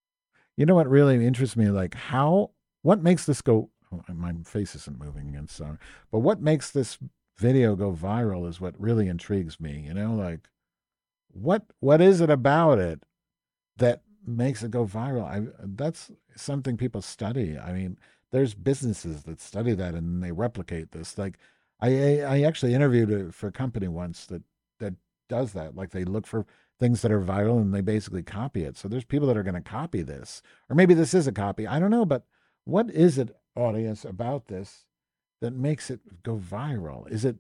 You know what really interests me? Like, how, what makes this go, oh, my face isn't moving again, sorry, but what makes this video go viral is what really intrigues me, you know, like, what is it about it that makes it go viral? That's something people study. I mean, there's businesses that study that and they replicate this. Like, I actually interviewed for a company once that does that. Like, they look for things that are viral and they basically copy it. So there's people that are going to copy this, or maybe this is a copy. I don't know, but what is it, audience, about this that makes it go viral? Is it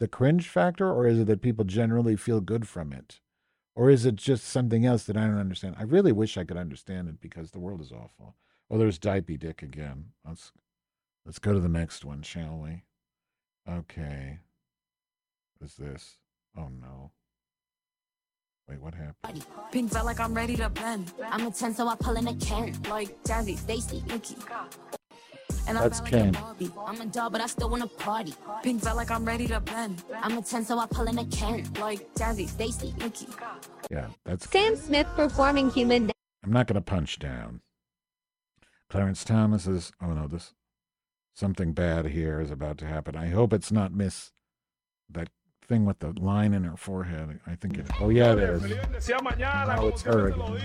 the cringe factor, or is it that people generally feel good from it? Or is it just something else that I don't understand? I really wish I could understand it because the world is awful. Oh, there's Dipey Dick again. Let's go to the next one, shall we? Okay. What's this? Oh, no. Wait, what happened? Pink felt like I'm ready to bend. I'm a 10, so I pull in a can. Like Jazzy, Stacy, Nikki. And that's Ken. Like I'm a dog, but I still want to party. Pink felt like I'm ready to bend. I'm a 10, so I pull in a can. Like Jazzy, Stacy, Nikki. Yeah, that's Sam Smith performing Human. I'm not going to punch down. Clarence Thomas is, oh no, this, something bad here is about to happen. I hope it's not Miss, that thing with the line in her forehead. I think it, oh yeah, it is. Now it's her again.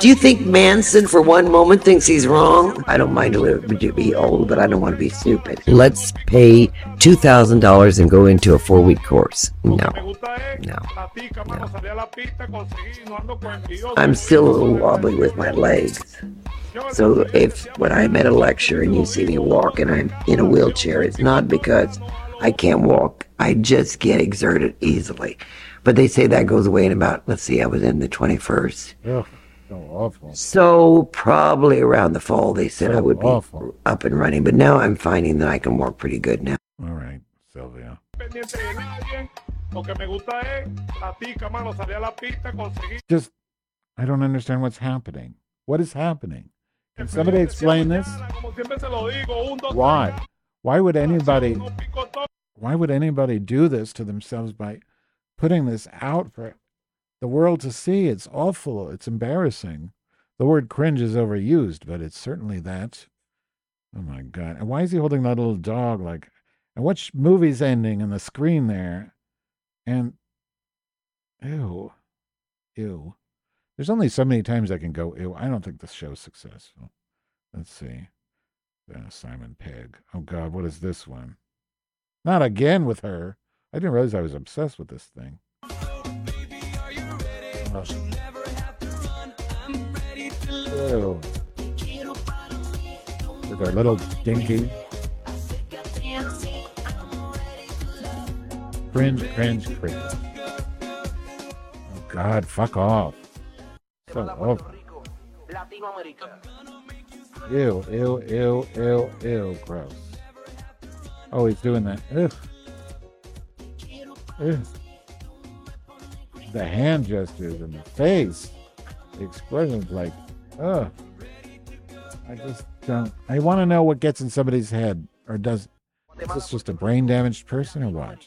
Do you think Manson for one moment thinks he's wrong? I don't mind to be old, but I don't want to be stupid. Let's pay $2,000 and go into a 4-week course. No. I'm still a little wobbly with my legs. So if when I'm at a lecture and you see me walk and I'm in a wheelchair, it's not because I can't walk. I just get exerted easily. But they say that goes away in about, let's see, I was in the 21st. Ugh, so awful. So probably around the fall they said so I would be awful. Up and running. But now I'm finding that I can walk pretty good now. All right, Sylvia. Just, I don't understand what's happening. What is happening? Can somebody explain this? Why? Why would anybody do this to themselves by putting this out for the world to see? It's awful. It's embarrassing. The word cringe is overused, but it's certainly that. Oh, my God. And why is he holding that little dog? Like, and what movie's ending on the screen there? And, ew. Ew. There's only so many times I can go, ew, I don't think this show's successful. Let's see. Simon Pegg. Oh, God, what is this one? Not again with her. I didn't realize I was obsessed with this thing. Oh. With our little dinky. Cringe, cringe, cringe. Oh, God, fuck off. Fuck off. Ew, ew, ew, ew, ew, gross. Oh, he's doing that. Ugh. Ugh. The hand gestures and the face. The expression's like, ugh. I just don't. I want to know what gets in somebody's head. Or does. Is this just a brain damaged person or what?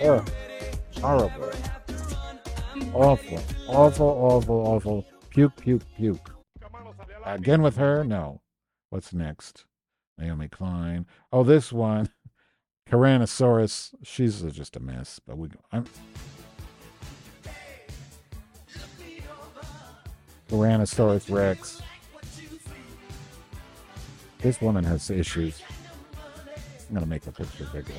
Ugh. Horrible. Awful. Awful, awful, awful. Puke, puke, puke. Again with her? No. What's next? Naomi Klein. Oh, this one. Tyrannosaurus. She's just a mess. But Tyrannosaurus Rex. This woman has issues. I'm going to make the picture bigger.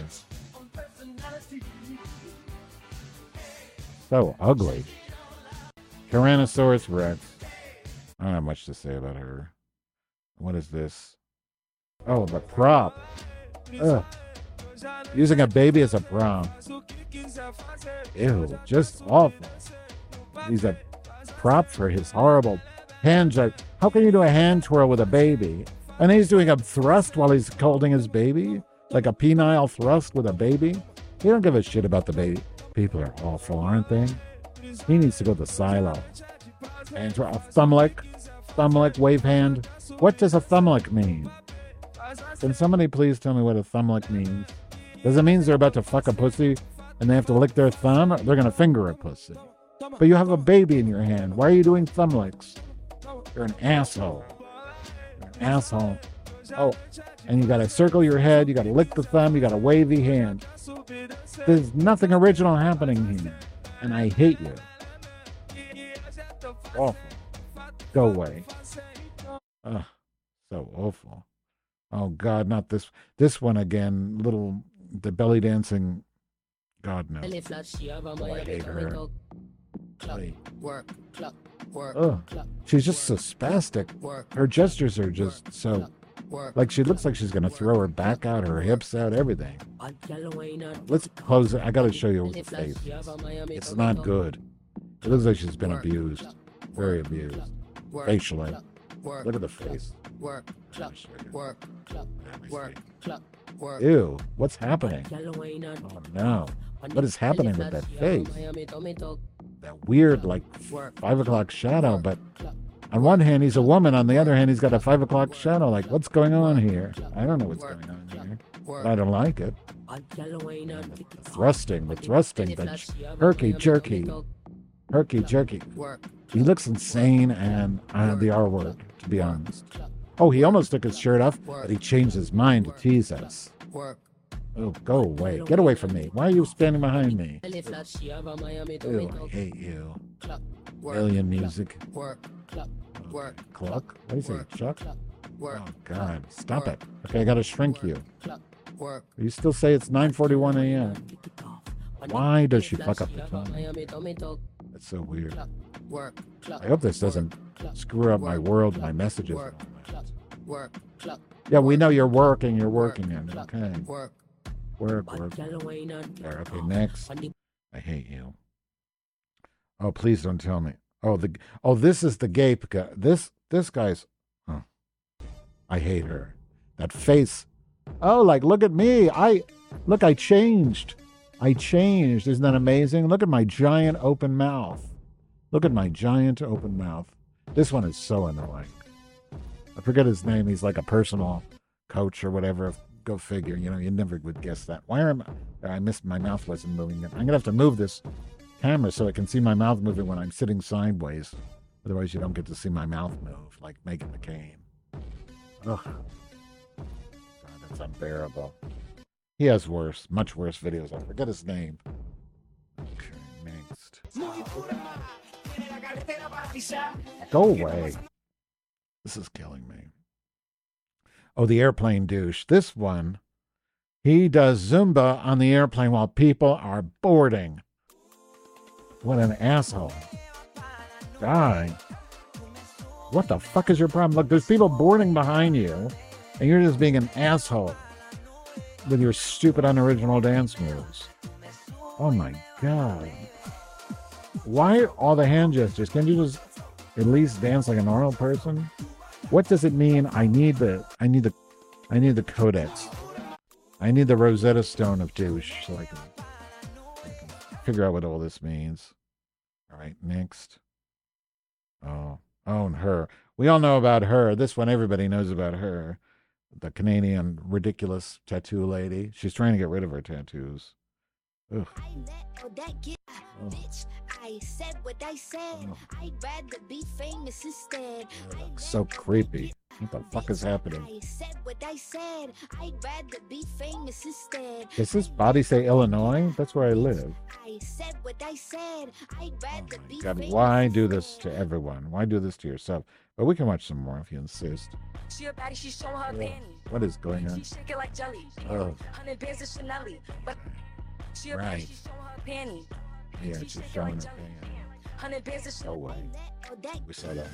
So ugly. Tyrannosaurus Rex. I don't have much to say about her. What is this? Oh, the prop. Ugh. Using a baby as a prop. Ew, just awful. He's a prop for his horrible hand job. How can you do a hand twirl with a baby? And he's doing a thrust while he's holding his baby? Like a penile thrust with a baby? You don't give a shit about the baby. People are awful, aren't they? He needs to go to the silo. And a thumblick. Thumblick, wave hand. What does a thumblick mean? Can somebody please tell me what a thumblick means? Does it mean they're about to fuck a pussy and they have to lick their thumb? Or they're going to finger a pussy. But you have a baby in your hand. Why are you doing thumblicks? You're an asshole. You're an asshole. Oh, and you got to circle your head. You got to lick the thumb. You got a wavy hand. There's nothing original happening here. And I hate you. Awful. Go away. Ugh, so awful. Oh, God, not this. This one again, little, the belly dancing. God, no. Oh, I hate her. Ugh. She's just so spastic. Her gestures are just so, like she looks like she's going to throw her back out, her hips out, everything. Let's close it. I got to show you the face. It's not good. It looks like she's been abused. Very abused. Facially. Look at the face. Ew, what's happening? Oh no. What is happening with that face? That weird, like, 5 o'clock shadow, but on one hand he's a woman, on the other hand he's got a 5 o'clock shadow. Like, what's going on here? I don't know what's going on here. I don't like it. The thrusting, that herky jerky. He looks insane and the R word, to be honest. Oh, he almost took his shirt off, but he changed his mind to tease us. Oh, go away. Get away from me. Why are you standing behind me? Ew, I hate you. Alien music. Cluck? What do you say, Chuck? Oh, God. Stop it. Okay, I gotta shrink you. You still say it's 9:41 a.m. Why does she fuck up the time? That's so weird. I hope this doesn't screw up my world, my messages. Yeah, we know you're working. Okay. Work. Okay, next. I hate you. Oh, please don't tell me. Oh, this is the gape guy. This guy's. Oh, I hate her. That face. Oh, like, look at me. I changed. I changed. Isn't that amazing? Look at my giant open mouth. This one is so annoying. I forget his name. He's like a personal coach or whatever. Go figure. You know, you never would guess that. Why am I missed my mouth wasn't moving. I'm going to have to move this camera so I can see my mouth moving when I'm sitting sideways. Otherwise, you don't get to see my mouth move like Megan McCain. Ugh. God, that's unbearable. He has worse, much worse videos. I forget his name. Okay, next. Go away. This is killing me. Oh, the airplane douche. This one, he does Zumba on the airplane while people are boarding. What an asshole. Die. What the fuck is your problem? Look, there's people boarding behind you, and you're just being an asshole. with your stupid unoriginal dance moves. Oh my God. Why all the hand gestures? Can you just at least dance like a normal person? What does it mean? I need the codex. I need the Rosetta Stone of douche so I can figure out what all this means. All right, next. Oh, and her. We all know about her. This one, everybody knows about her. The Canadian ridiculous tattoo lady. She's trying to get rid of her tattoos. Ugh. I let all that get bitch. I said what I said. I'd rather be famous instead. So creepy. What the fuck is happening? I said what I said. I'd rather be famous instead. Does this body say Illinois? That's where I live. I said what I said. I'd rather be famous instead. Why do this to everyone? Why do this to yourself? But we can watch some more if you insist. She a baddie, she's showing her panties. What is going on? She's shaking like jelly. Oh. 100 bands of Chanel. But she a baddie, she's showing her panties. Yeah, she's showing her panties. No way. We saw that.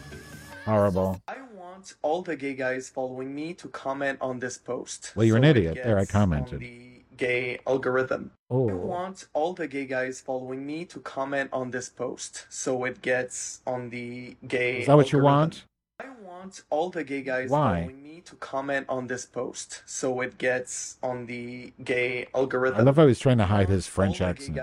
Horrible. I want all the gay guys following me to comment on this post. Well, you're an idiot. There, I commented. The gay algorithm. Oh. I want all the gay guys following me to comment on this post, so it gets on the gay. Is that what you want? I want all the gay guys following me to comment on this post, so it gets on the gay algorithm. I love how he's trying to hide his French accent.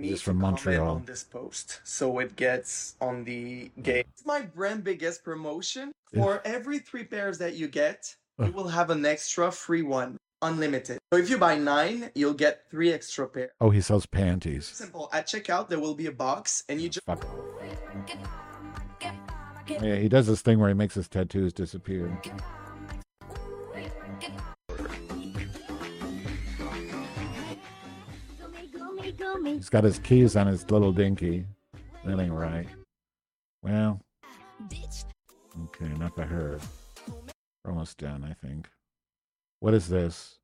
He's from Montreal. On this post, so it gets on the gay. It's my brand biggest promotion. For every 3 pairs that you get, you will have an extra free one, unlimited. So if you buy 9, you'll get 3 extra pairs. Oh, he sells panties. Simple. At checkout, there will be a box, and you just. Fuck. Yeah, he does this thing where he makes his tattoos disappear. He's got his keys on his little dinky. That ain't right. Well, okay, enough of her. We're almost done, I think. What is this?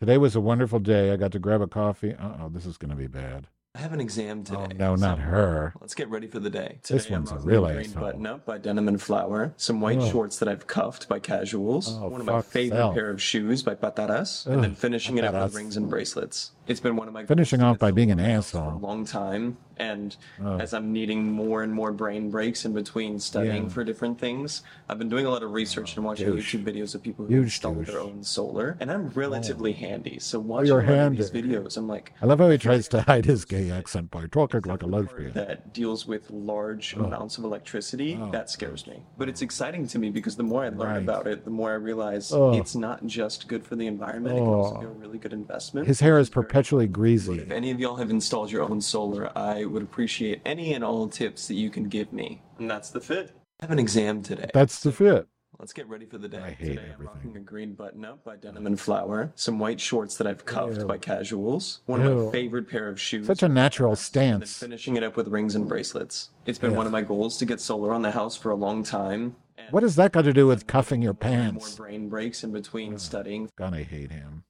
Today was a wonderful day. I got to grab a coffee. Uh-oh, this is going to be bad. I have an exam today. Oh, no, not her. Let's get ready for the day. Today this one's a real asshole. Button-up by Denim and Flower. Some white shorts that I've cuffed by Casuals. Oh, one of my favorite pair of shoes by Pataras. And then finishing it up with rings and bracelets. It's been one of my... Finishing off by being an asshole. ...for a long time. And as I'm needing more and more brain breaks in between studying for different things, I've been doing a lot of research and watching YouTube videos of people who installed their own solar. And I'm relatively handy. So watching these videos, I'm like... I love how he tries to hide his game. Accent by talking like a lesbian that deals with large amounts of electricity. That scares me, but it's exciting to me because the more I learn about it, the more I realize it's not just good for the environment, it can also be a really good investment. His hair is perpetually greasy. If any of y'all have installed your own solar, I would appreciate any and all tips that you can give me. And that's the fit. I have an exam today. That's the fit. Let's get ready for the day. I hate Today, everything. I'm rocking a green button-up by Denim and Flower. Some white shorts that I've cuffed by Casuals. One of my favorite pair of shoes. Such a natural stance. And finishing it up with rings and bracelets. It's been one of my goals to get solar on the house for a long time. What does that got to do with cuffing your pants? More brain breaks in between studying. God, I hate him.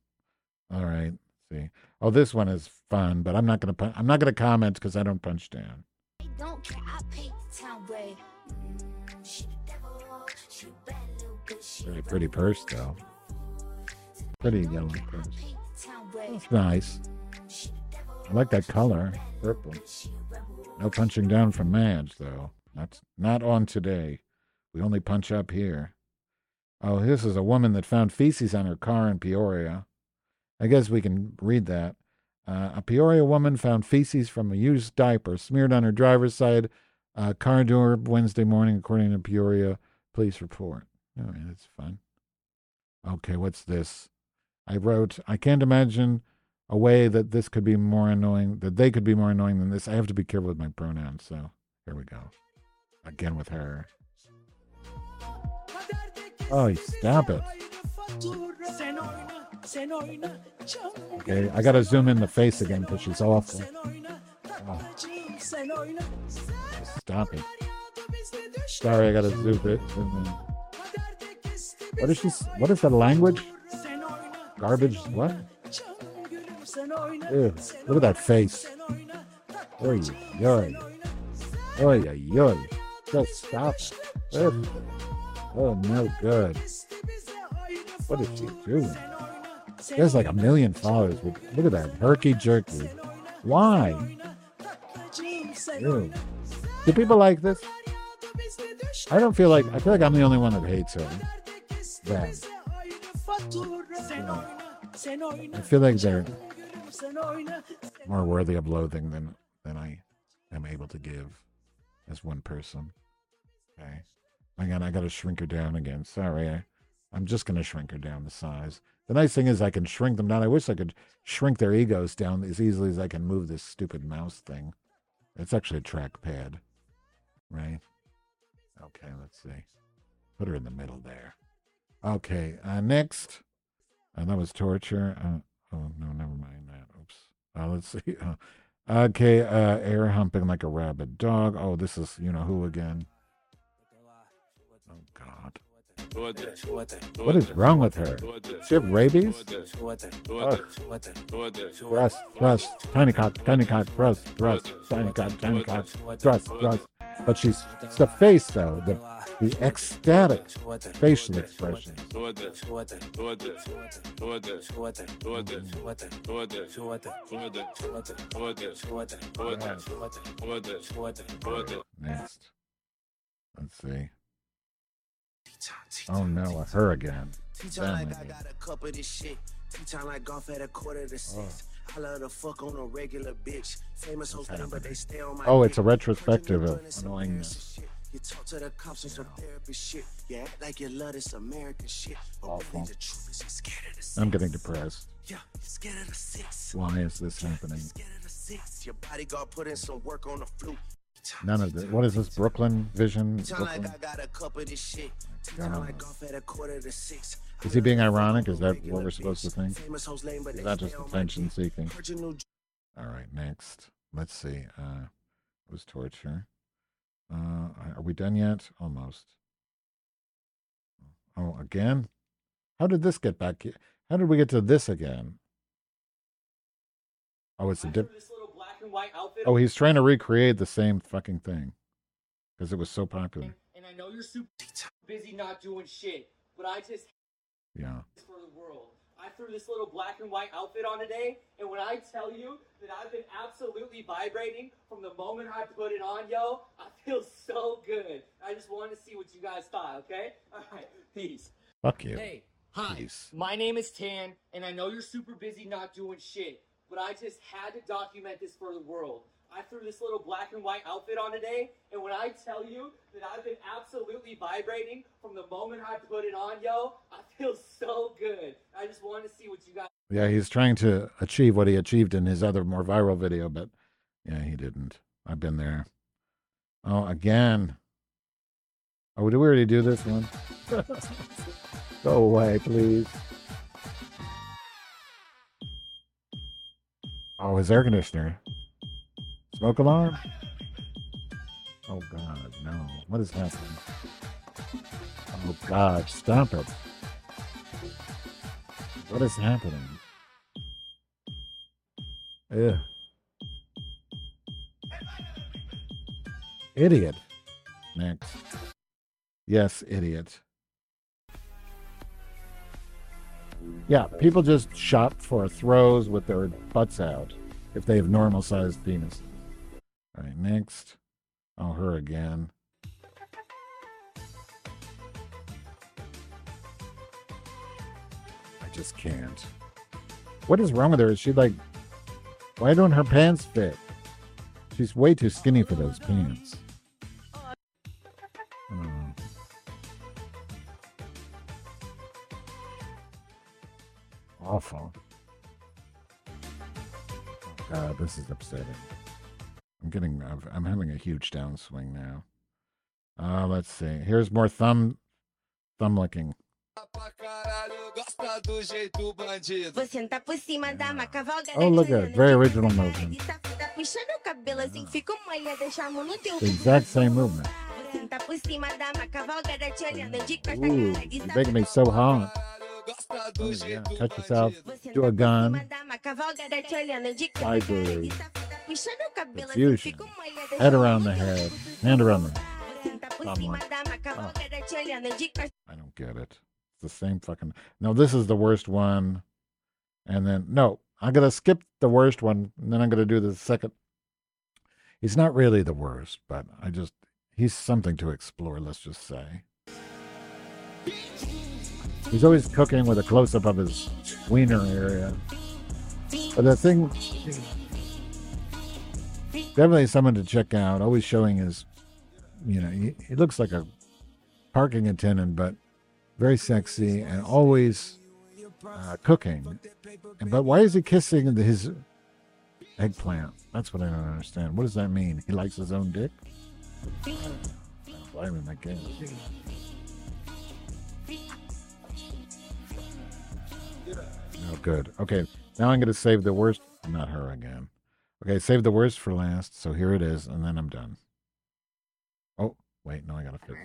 All right. Let's see. Oh, this one is fun, but I'm not gonna comment because I don't punch down. I don't care. I paint town way. Really pretty purse, though. Pretty yellow purse. That's nice. I like that color. Purple. No punching down from Madge, though. That's not on today. We only punch up here. Oh, this is a woman that found feces on her car in Peoria. I guess we can read that. A Peoria woman found feces from a used diaper smeared on her driver's side car door Wednesday morning, according to Peoria police report. All right, that's fun. Okay, what's this? I wrote, I can't imagine a way that this could be more annoying, that they could be more annoying than this. I have to be careful with my pronouns, so here we go. Again with her. Oh, stop it. Okay, I got to zoom in the face again because she's awful. Oh. Stop it. Sorry, I got to zoom it. What is the language? Garbage, what? Ew, look at that face. Oy, yoy. Oy, yoy. Just stop. Ew. Oh, no good. What is she doing? There's like a million flowers. Look at that. Herky jerky. Why? Ew. Do people like this? I don't feel like, I feel like I'm the only one that hates her. Yeah. I feel like they're more worthy of loathing than I am able to give as one person. Okay. Again, I got to shrink her down again. Sorry. I'm just going to shrink her down to size. The nice thing is I can shrink them down. I wish I could shrink their egos down as easily as I can move this stupid mouse thing. It's actually a trackpad, right? Okay, let's see. Put her in the middle there. Okay, next. That was torture. Oh, no, never mind that. Oops. Let's see. Okay, air humping like a rabid dog. Oh, this is, you know who again? Oh, God. What is wrong with her? Does she have rabies? Thrust, thrust, tiny cock, thrust, tiny cock, thrust. But she's, it's the face though, the ecstatic facial expression. Next. Let's see. Oh no, her again. I got a cup of this shit. Time like golf at a quarter to six. I love to fuck on a regular bitch. Famous host, but they stay on my. Oh, it's a retrospective of annoyingness. You talk to the cops and some therapy shit. You act like you love this American shit. Awful. I'm getting depressed. Why is this happening? Your bodyguard put in some work on the flute. None of this. What is this? Brooklyn Vision? Brooklyn? Is he being ironic? Is that what we're supposed to think? Is that just attention seeking? All right, next. Let's see. It was torture. Are we done yet? Almost. Oh, again? How did this get back? How did we get to this again? Oh, it's a different. Oh, he's trying to recreate the same fucking thing because it was so popular. And I know you're super busy not doing shit, but I just for the world. I threw this little black and white outfit on today, and when I tell you that I've been absolutely vibrating from the moment I put it on, yo, I feel so good. I just wanted to see what you guys thought, okay? All right, peace. Fuck you. Hey, hi. Peace. My name is Tan, and I know you're super busy not doing shit. But I just had to document this for the world. I threw this little black and white outfit on today, and when I tell you that I've been absolutely vibrating from the moment I put it on, yo, I feel so good. I just wanted to see what you guys... Yeah, he's trying to achieve what he achieved in his other more viral video, but yeah, he didn't. I've been there. Oh, again. Oh, did we already do this one? Go away, please. Oh, his air conditioner. Smoke alarm? Oh, God, no. What is happening? Oh, God, stop it. What is happening? Ugh. Idiot. Next. Yes, idiot. Yeah, people just shop for throws with their butts out if they have normal-sized penises. All right, next. Oh, her again. I just can't. What is wrong with her? Is she like... Why don't her pants fit? She's way too skinny for those pants. Awful. Oh, God, this is upsetting. I'm having a huge downswing now. Let's see. Here's more thumb licking. Oh, look at it. Very original movement. The exact same movement. Ooh, you're making me so hot. Oh, yeah. Touch yourself, do a gun, side boob, diffusion, head around the head, hand around the I don't get it. It's the same fucking... No, this is the worst one. And then, no, I'm going to skip the worst one, and then I'm going to do the second. He's not really the worst, but he's something to explore, let's just say. He's always cooking with a close-up of his wiener area. But the thing, definitely someone to check out, always showing his, he looks like a parking attendant, but very sexy and always cooking. But why is he kissing his eggplant? That's what I don't understand. What does that mean? He likes his own dick? I don't blame him, I guess. Oh, good. Okay, now I'm going to save the worst. Not her again. Okay, save the worst for last. So here it is, and then I'm done. Oh, wait, no, I got to fix it.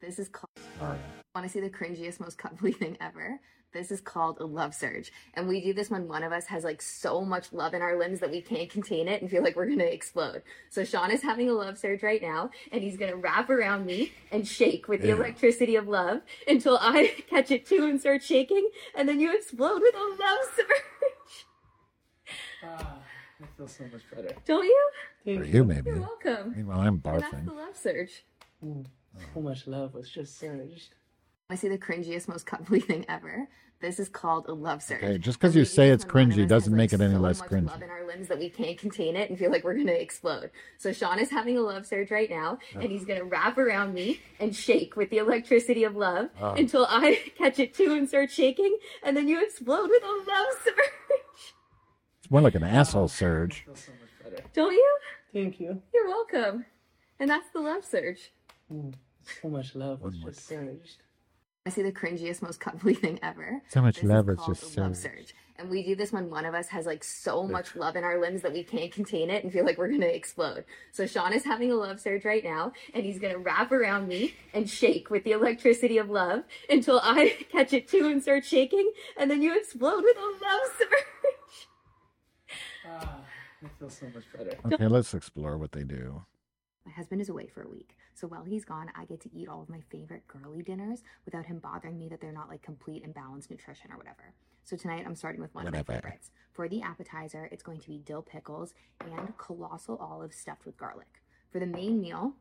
This is called, want to see the cringiest, most cuddly thing ever? This is called a love surge. And we do this when one of us has like so much love in our limbs that we can't contain it and feel like we're going to explode. So Sean is having a love surge right now, and he's going to wrap around me and shake with the electricity of love until I catch it too and start shaking. And then you explode with a love surge. I feel so much better. Don't you? For you, maybe. You're welcome. Meanwhile, I'm barfing. That's the love surge. Mm. So much love was just surged. I see the cringiest, most cuddly thing ever. This is called a love surge. Okay, just because you say it's cringy doesn't make it any less cringy. Love in our limbs that we can't contain it and feel like we're going to explode. So Sean is having a love surge right now, and he's going to wrap around me and shake with the electricity of love until I catch it too and start shaking, and then you explode with a love surge. It's more like an asshole surge. I feel so much better. Don't you? Thank you. You're welcome. And that's the love surge. Mm. So much love was just surged. I see the cringiest, most cuddly thing ever. So much love was just surged. And we do this when one of us has like so much love in our limbs that we can't contain it and feel like we're going to explode. So Sean is having a love surge right now, and he's going to wrap around me and shake with the electricity of love until I catch it too and start shaking, and then you explode with a love surge. I feel so much better. Okay, let's explore what they do. My husband is away for a week, so while he's gone, I get to eat all of my favorite girly dinners without him bothering me that they're not like complete and balanced nutrition or whatever. So tonight, I'm starting with one of my favorites. For the appetizer, it's going to be dill pickles and colossal olives stuffed with garlic. For the main meal,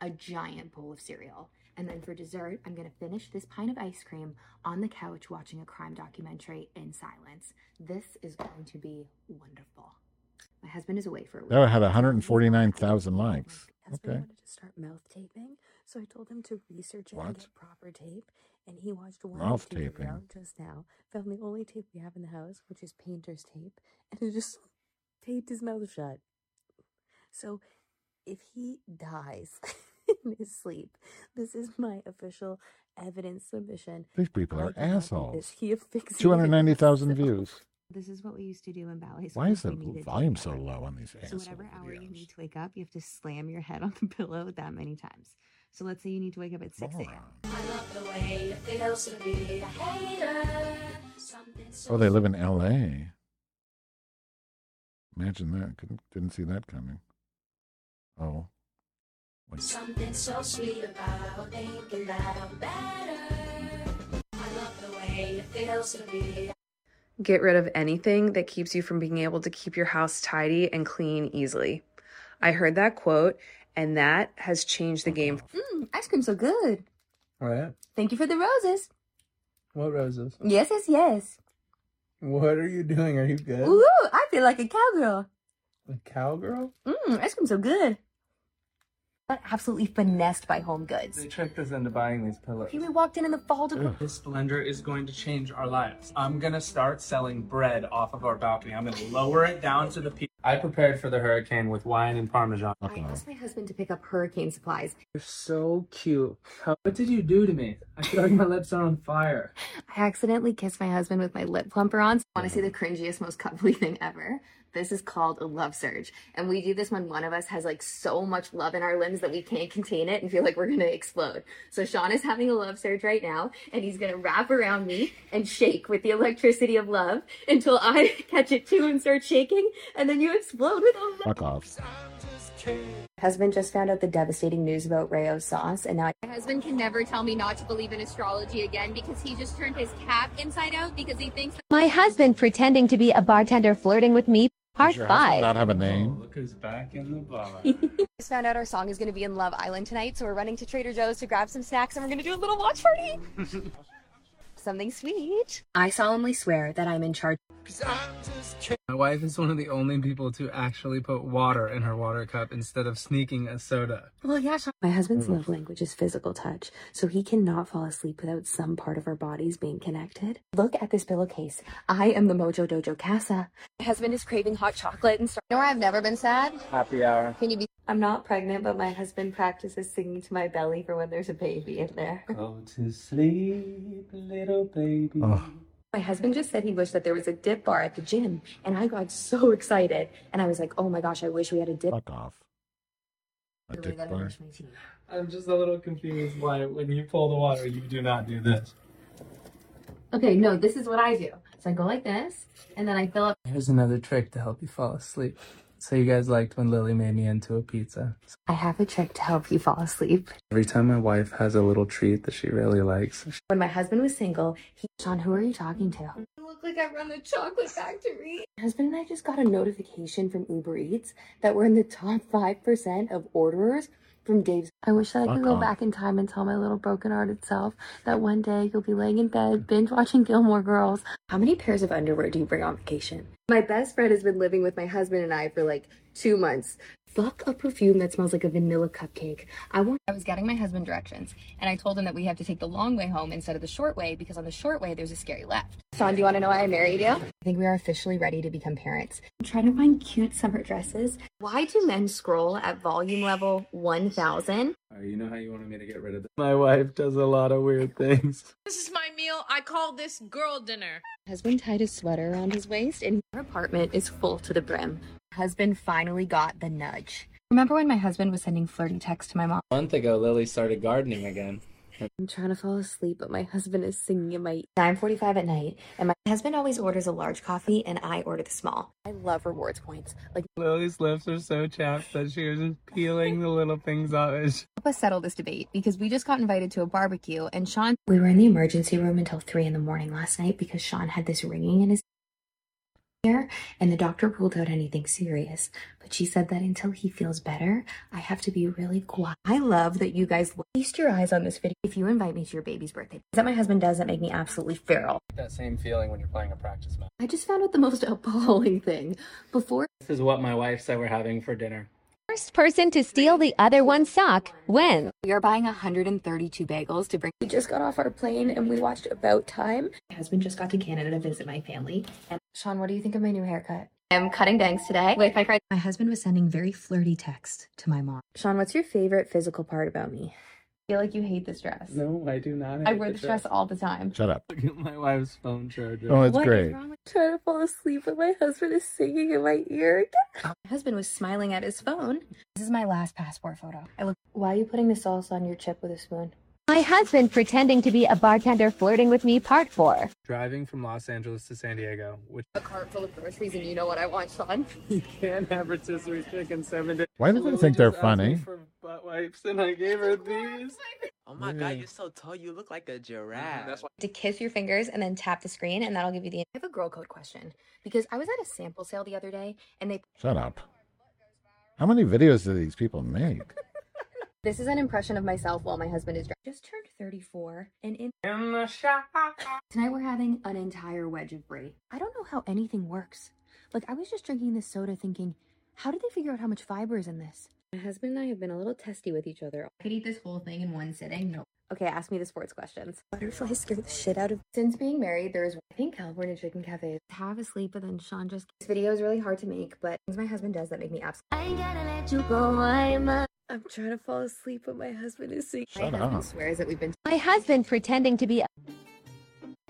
a giant bowl of cereal. And then for dessert, I'm going to finish this pint of ice cream on the couch watching a crime documentary in silence. This is going to be wonderful. My husband is away for a week. That had 149,000 likes. My husband wanted to start mouth taping, so I told him to research and get proper tape. And he watched one tape just now. Found the only tape we have in the house, which is painter's tape, and he just taped his mouth shut. So if he dies in his sleep, this is my official evidence submission. These people are assholes. 290,000 views. This is what we used to do in ballet school. Why is the volume so low on these asshole videos? So whatever hour you need to wake up, you have to slam your head on the pillow that many times. So let's say you need to wake up at 6 a.m. I love the way it feels to be a hater. Oh, they live in L.A. Imagine that. Didn't see that coming. Oh. Wait. Something so sweet about thinking that I'm better. I love the way it feels to be. Get rid of anything that keeps you from being able to keep your house tidy and clean easily. I heard that quote, and that has changed the game. Ice cream's so good. Oh, yeah. Thank you for the roses. What roses? Yes, yes, yes. What are you doing? Are you good? Ooh, I feel like a cowgirl. A cowgirl? Ice cream's so good. Absolutely finessed by Home Goods. They tricked us into buying these pillows. Here we walked in the fall to... This blender is going to change our lives. I'm going to start selling bread off of our balcony. I'm going to lower it down to the people. I prepared for the hurricane with wine and Parmesan. I asked my husband to pick up hurricane supplies. You're so cute. What did you do to me? I feel like my lips are on fire. I accidentally kissed my husband with my lip plumper on. I want to see the cringiest, most cuddly thing ever. This is called a love surge. And we do this when one of us has like so much love in our limbs that we can't contain it and feel like we're going to explode. So Sean is having a love surge right now, and he's going to wrap around me and shake with the electricity of love until I catch it too and start shaking, and then you explode with a love. Fuck off. Husband just found out the devastating news about Rayo's sauce, and now my husband can never tell me not to believe in astrology again because he just turned his cap inside out because he thinks that my husband pretending to be a bartender flirting with me. Part 5. Not have a name. Oh, look who's back in the bar. We just found out our song is going to be in Love Island tonight, so we're running to Trader Joe's to grab some snacks, and we're going to do a little watch party. Something sweet. I solemnly swear that I'm in charge. My wife is one of the only people to actually put water in her water cup instead of sneaking a soda. Well, yeah, Sean. My husband's love language is physical touch, so he cannot fall asleep without some part of our bodies being connected. Look at this pillowcase. I am the Mojo Dojo Casa. My husband is craving hot chocolate and you know where I've never been sad? Happy hour. Can you be? I'm not pregnant, but my husband practices singing to my belly for when there's a baby in there. Go to sleep, little baby. Oh. My husband just said he wished that there was a dip bar at the gym, and I got so excited, and I was like, oh my gosh, I wish we had a dip. Fuck off. A dip bar? I'm just a little confused why when you pull the water, you do not do this. Okay, no, this is what I do. So I go like this, and then I fill up. Here's another trick to help you fall asleep. So you guys liked when Lily made me into a pizza. I have a trick to help you fall asleep. Every time my wife has a little treat that she really likes. When my husband was single, Sean, who are you talking to? You look like I run a chocolate factory. My husband and I just got a notification from Uber Eats that we're in the top 5% of orderers from Dave's. I wish that I could go back in time and tell my little broken-hearted self that one day you'll be laying in bed binge-watching Gilmore Girls. How many pairs of underwear do you bring on vacation? My best friend has been living with my husband and I for like 2 months. Fuck a perfume that smells like a vanilla cupcake. I was getting my husband directions, and I told him that we have to take the long way home instead of the short way because on the short way, there's a scary left. Sean, do you want to know why I married you? I think we are officially ready to become parents. I'm trying to find cute summer dresses. Why do men scroll at volume level 1000? You know how you wanted me to get rid of this? My wife does a lot of weird things. This is my meal. I call this girl dinner. Husband tied his sweater around his waist, and our apartment is full to the brim. Husband finally got the nudge. Remember when my husband was sending flirty texts to my mom? A month ago, Lily started gardening again. I'm trying to fall asleep, but my husband is singing in my ear. 9:45 at night, and my husband always orders a large coffee, and I order the small. I love rewards points. Like Lily's lips are so chapped that she was just peeling the little things off. Help us settle this debate, because we just got invited to a barbecue, and Sean... We were in the emergency room until 3 in the morning last night, because Sean had this ringing in his... here, and the doctor ruled out anything serious, but she said that until he feels better, I have to be really quiet. I love that you guys feast your eyes on this video. If you invite me to your baby's birthday, is that my husband does that make me absolutely feral. That same feeling when you're playing a practice match. I just found out the most appalling thing. Before this is what my wife said we're having for dinner. First person to steal the other one's sock wins. We are buying 132 bagels to bring. We just got off our plane and we watched About Time. My husband just got to Canada to visit my family. And Sean, what do you think of my new haircut? I'm cutting bangs today. Wait, my husband was sending very flirty texts to my mom. Sean, what's your favorite physical part about me? I feel like you hate this dress. No, I do not. I wear this dress all the time. Shut up. Look at my wife's phone charger. Oh, it's great. I'm trying to fall asleep, but my husband is singing in my ear again. My husband was smiling at his phone. This is my last passport photo. Why are you putting the salsa on your chip with a spoon? My husband pretending to be a bartender flirting with me. Part 4. Driving from Los Angeles to San Diego. A cart full of groceries, and you know what I want, Sean? You can't have rotisserie chicken 7 days. Why do they think they're funny? Butt wipes, and I gave her these. Oh my god, you're so tall, you look like a giraffe. That's why. To kiss your fingers and then tap the screen, and that'll give you the... I have a girl code question, because I was at a sample sale the other day, and they... Shut up. How many videos do these people make? This is an impression of myself while my husband is driving. Just turned 34, and in the shop. Tonight we're having an entire wedge of brie. I don't know how anything works. Like, I was just drinking this soda thinking, how did they figure out how much fiber is in this? My husband and I have been a little testy with each other. I could eat this whole thing in one sitting. No. Okay, ask me the sports questions. Butterflies scare the shit out of... Since being married, there is, I think, California chicken cafes. Have a sleep, but then Sean just... This video is really hard to make, but things my husband does that make me absolutely... I gotta let you go, I'm trying to fall asleep, but my husband is sick. Shut up. My husband swears that we've been... My husband pretending to be...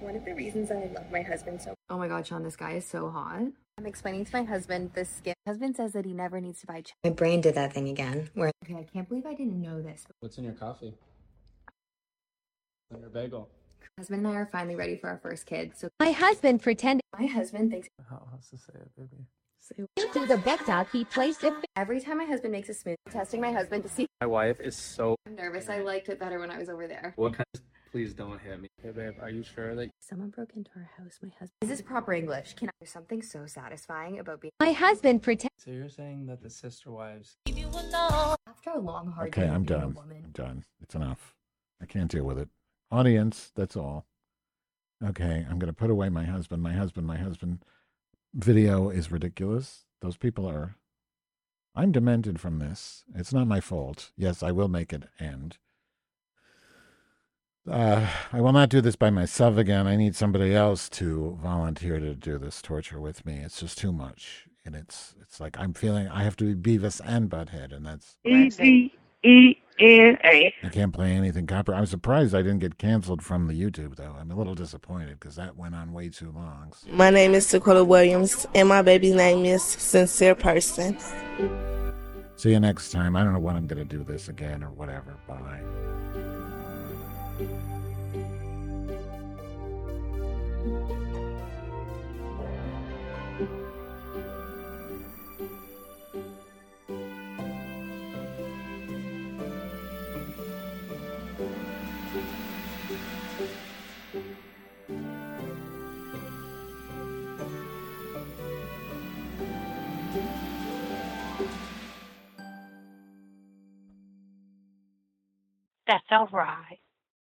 One of the reasons I love my husband so... Oh my god, Sean, this guy is so hot. I'm explaining to my husband this skin. Husband says that he never needs to buy chicken. My brain did that thing again. Okay, I can't believe I didn't know this. What's in your coffee? In your bagel. Husband and I are finally ready for our first kid. So my husband pretending. My husband thinks. How else to say it, baby? Through the backdog, he placed it. Every time my husband makes a smoothie, I'm testing my husband to see. My wife is so nervous. I liked it better when I was over there. What kind of... Please don't hit me. Hey babe, are you sure that someone broke into our house? My husband. Is this proper English? Can I do something so satisfying about being my husband? Pretend. So you're saying that the sister wives. After a long hard day. Okay, I'm done. I'm done. It's enough. I can't deal with it. Audience, that's all. Okay, I'm gonna put away my husband. My husband. Video is ridiculous. Those people are. I'm demented from this. It's not my fault. Yes, I will make it end. I will not do this by myself again. I need somebody else to volunteer to do this torture with me. It's just too much. And it's like I'm feeling I have to be Beavis and Butthead, and that's E-D-E-N-A. I can't play anything copper. I'm surprised I didn't get canceled from the YouTube, though. I'm a little disappointed because that went on way too long. So. My name is Dakota Williams, and my baby's name is Sincere Person. See you next time. I don't know when I'm going to do this again or whatever. Bye. That's all right.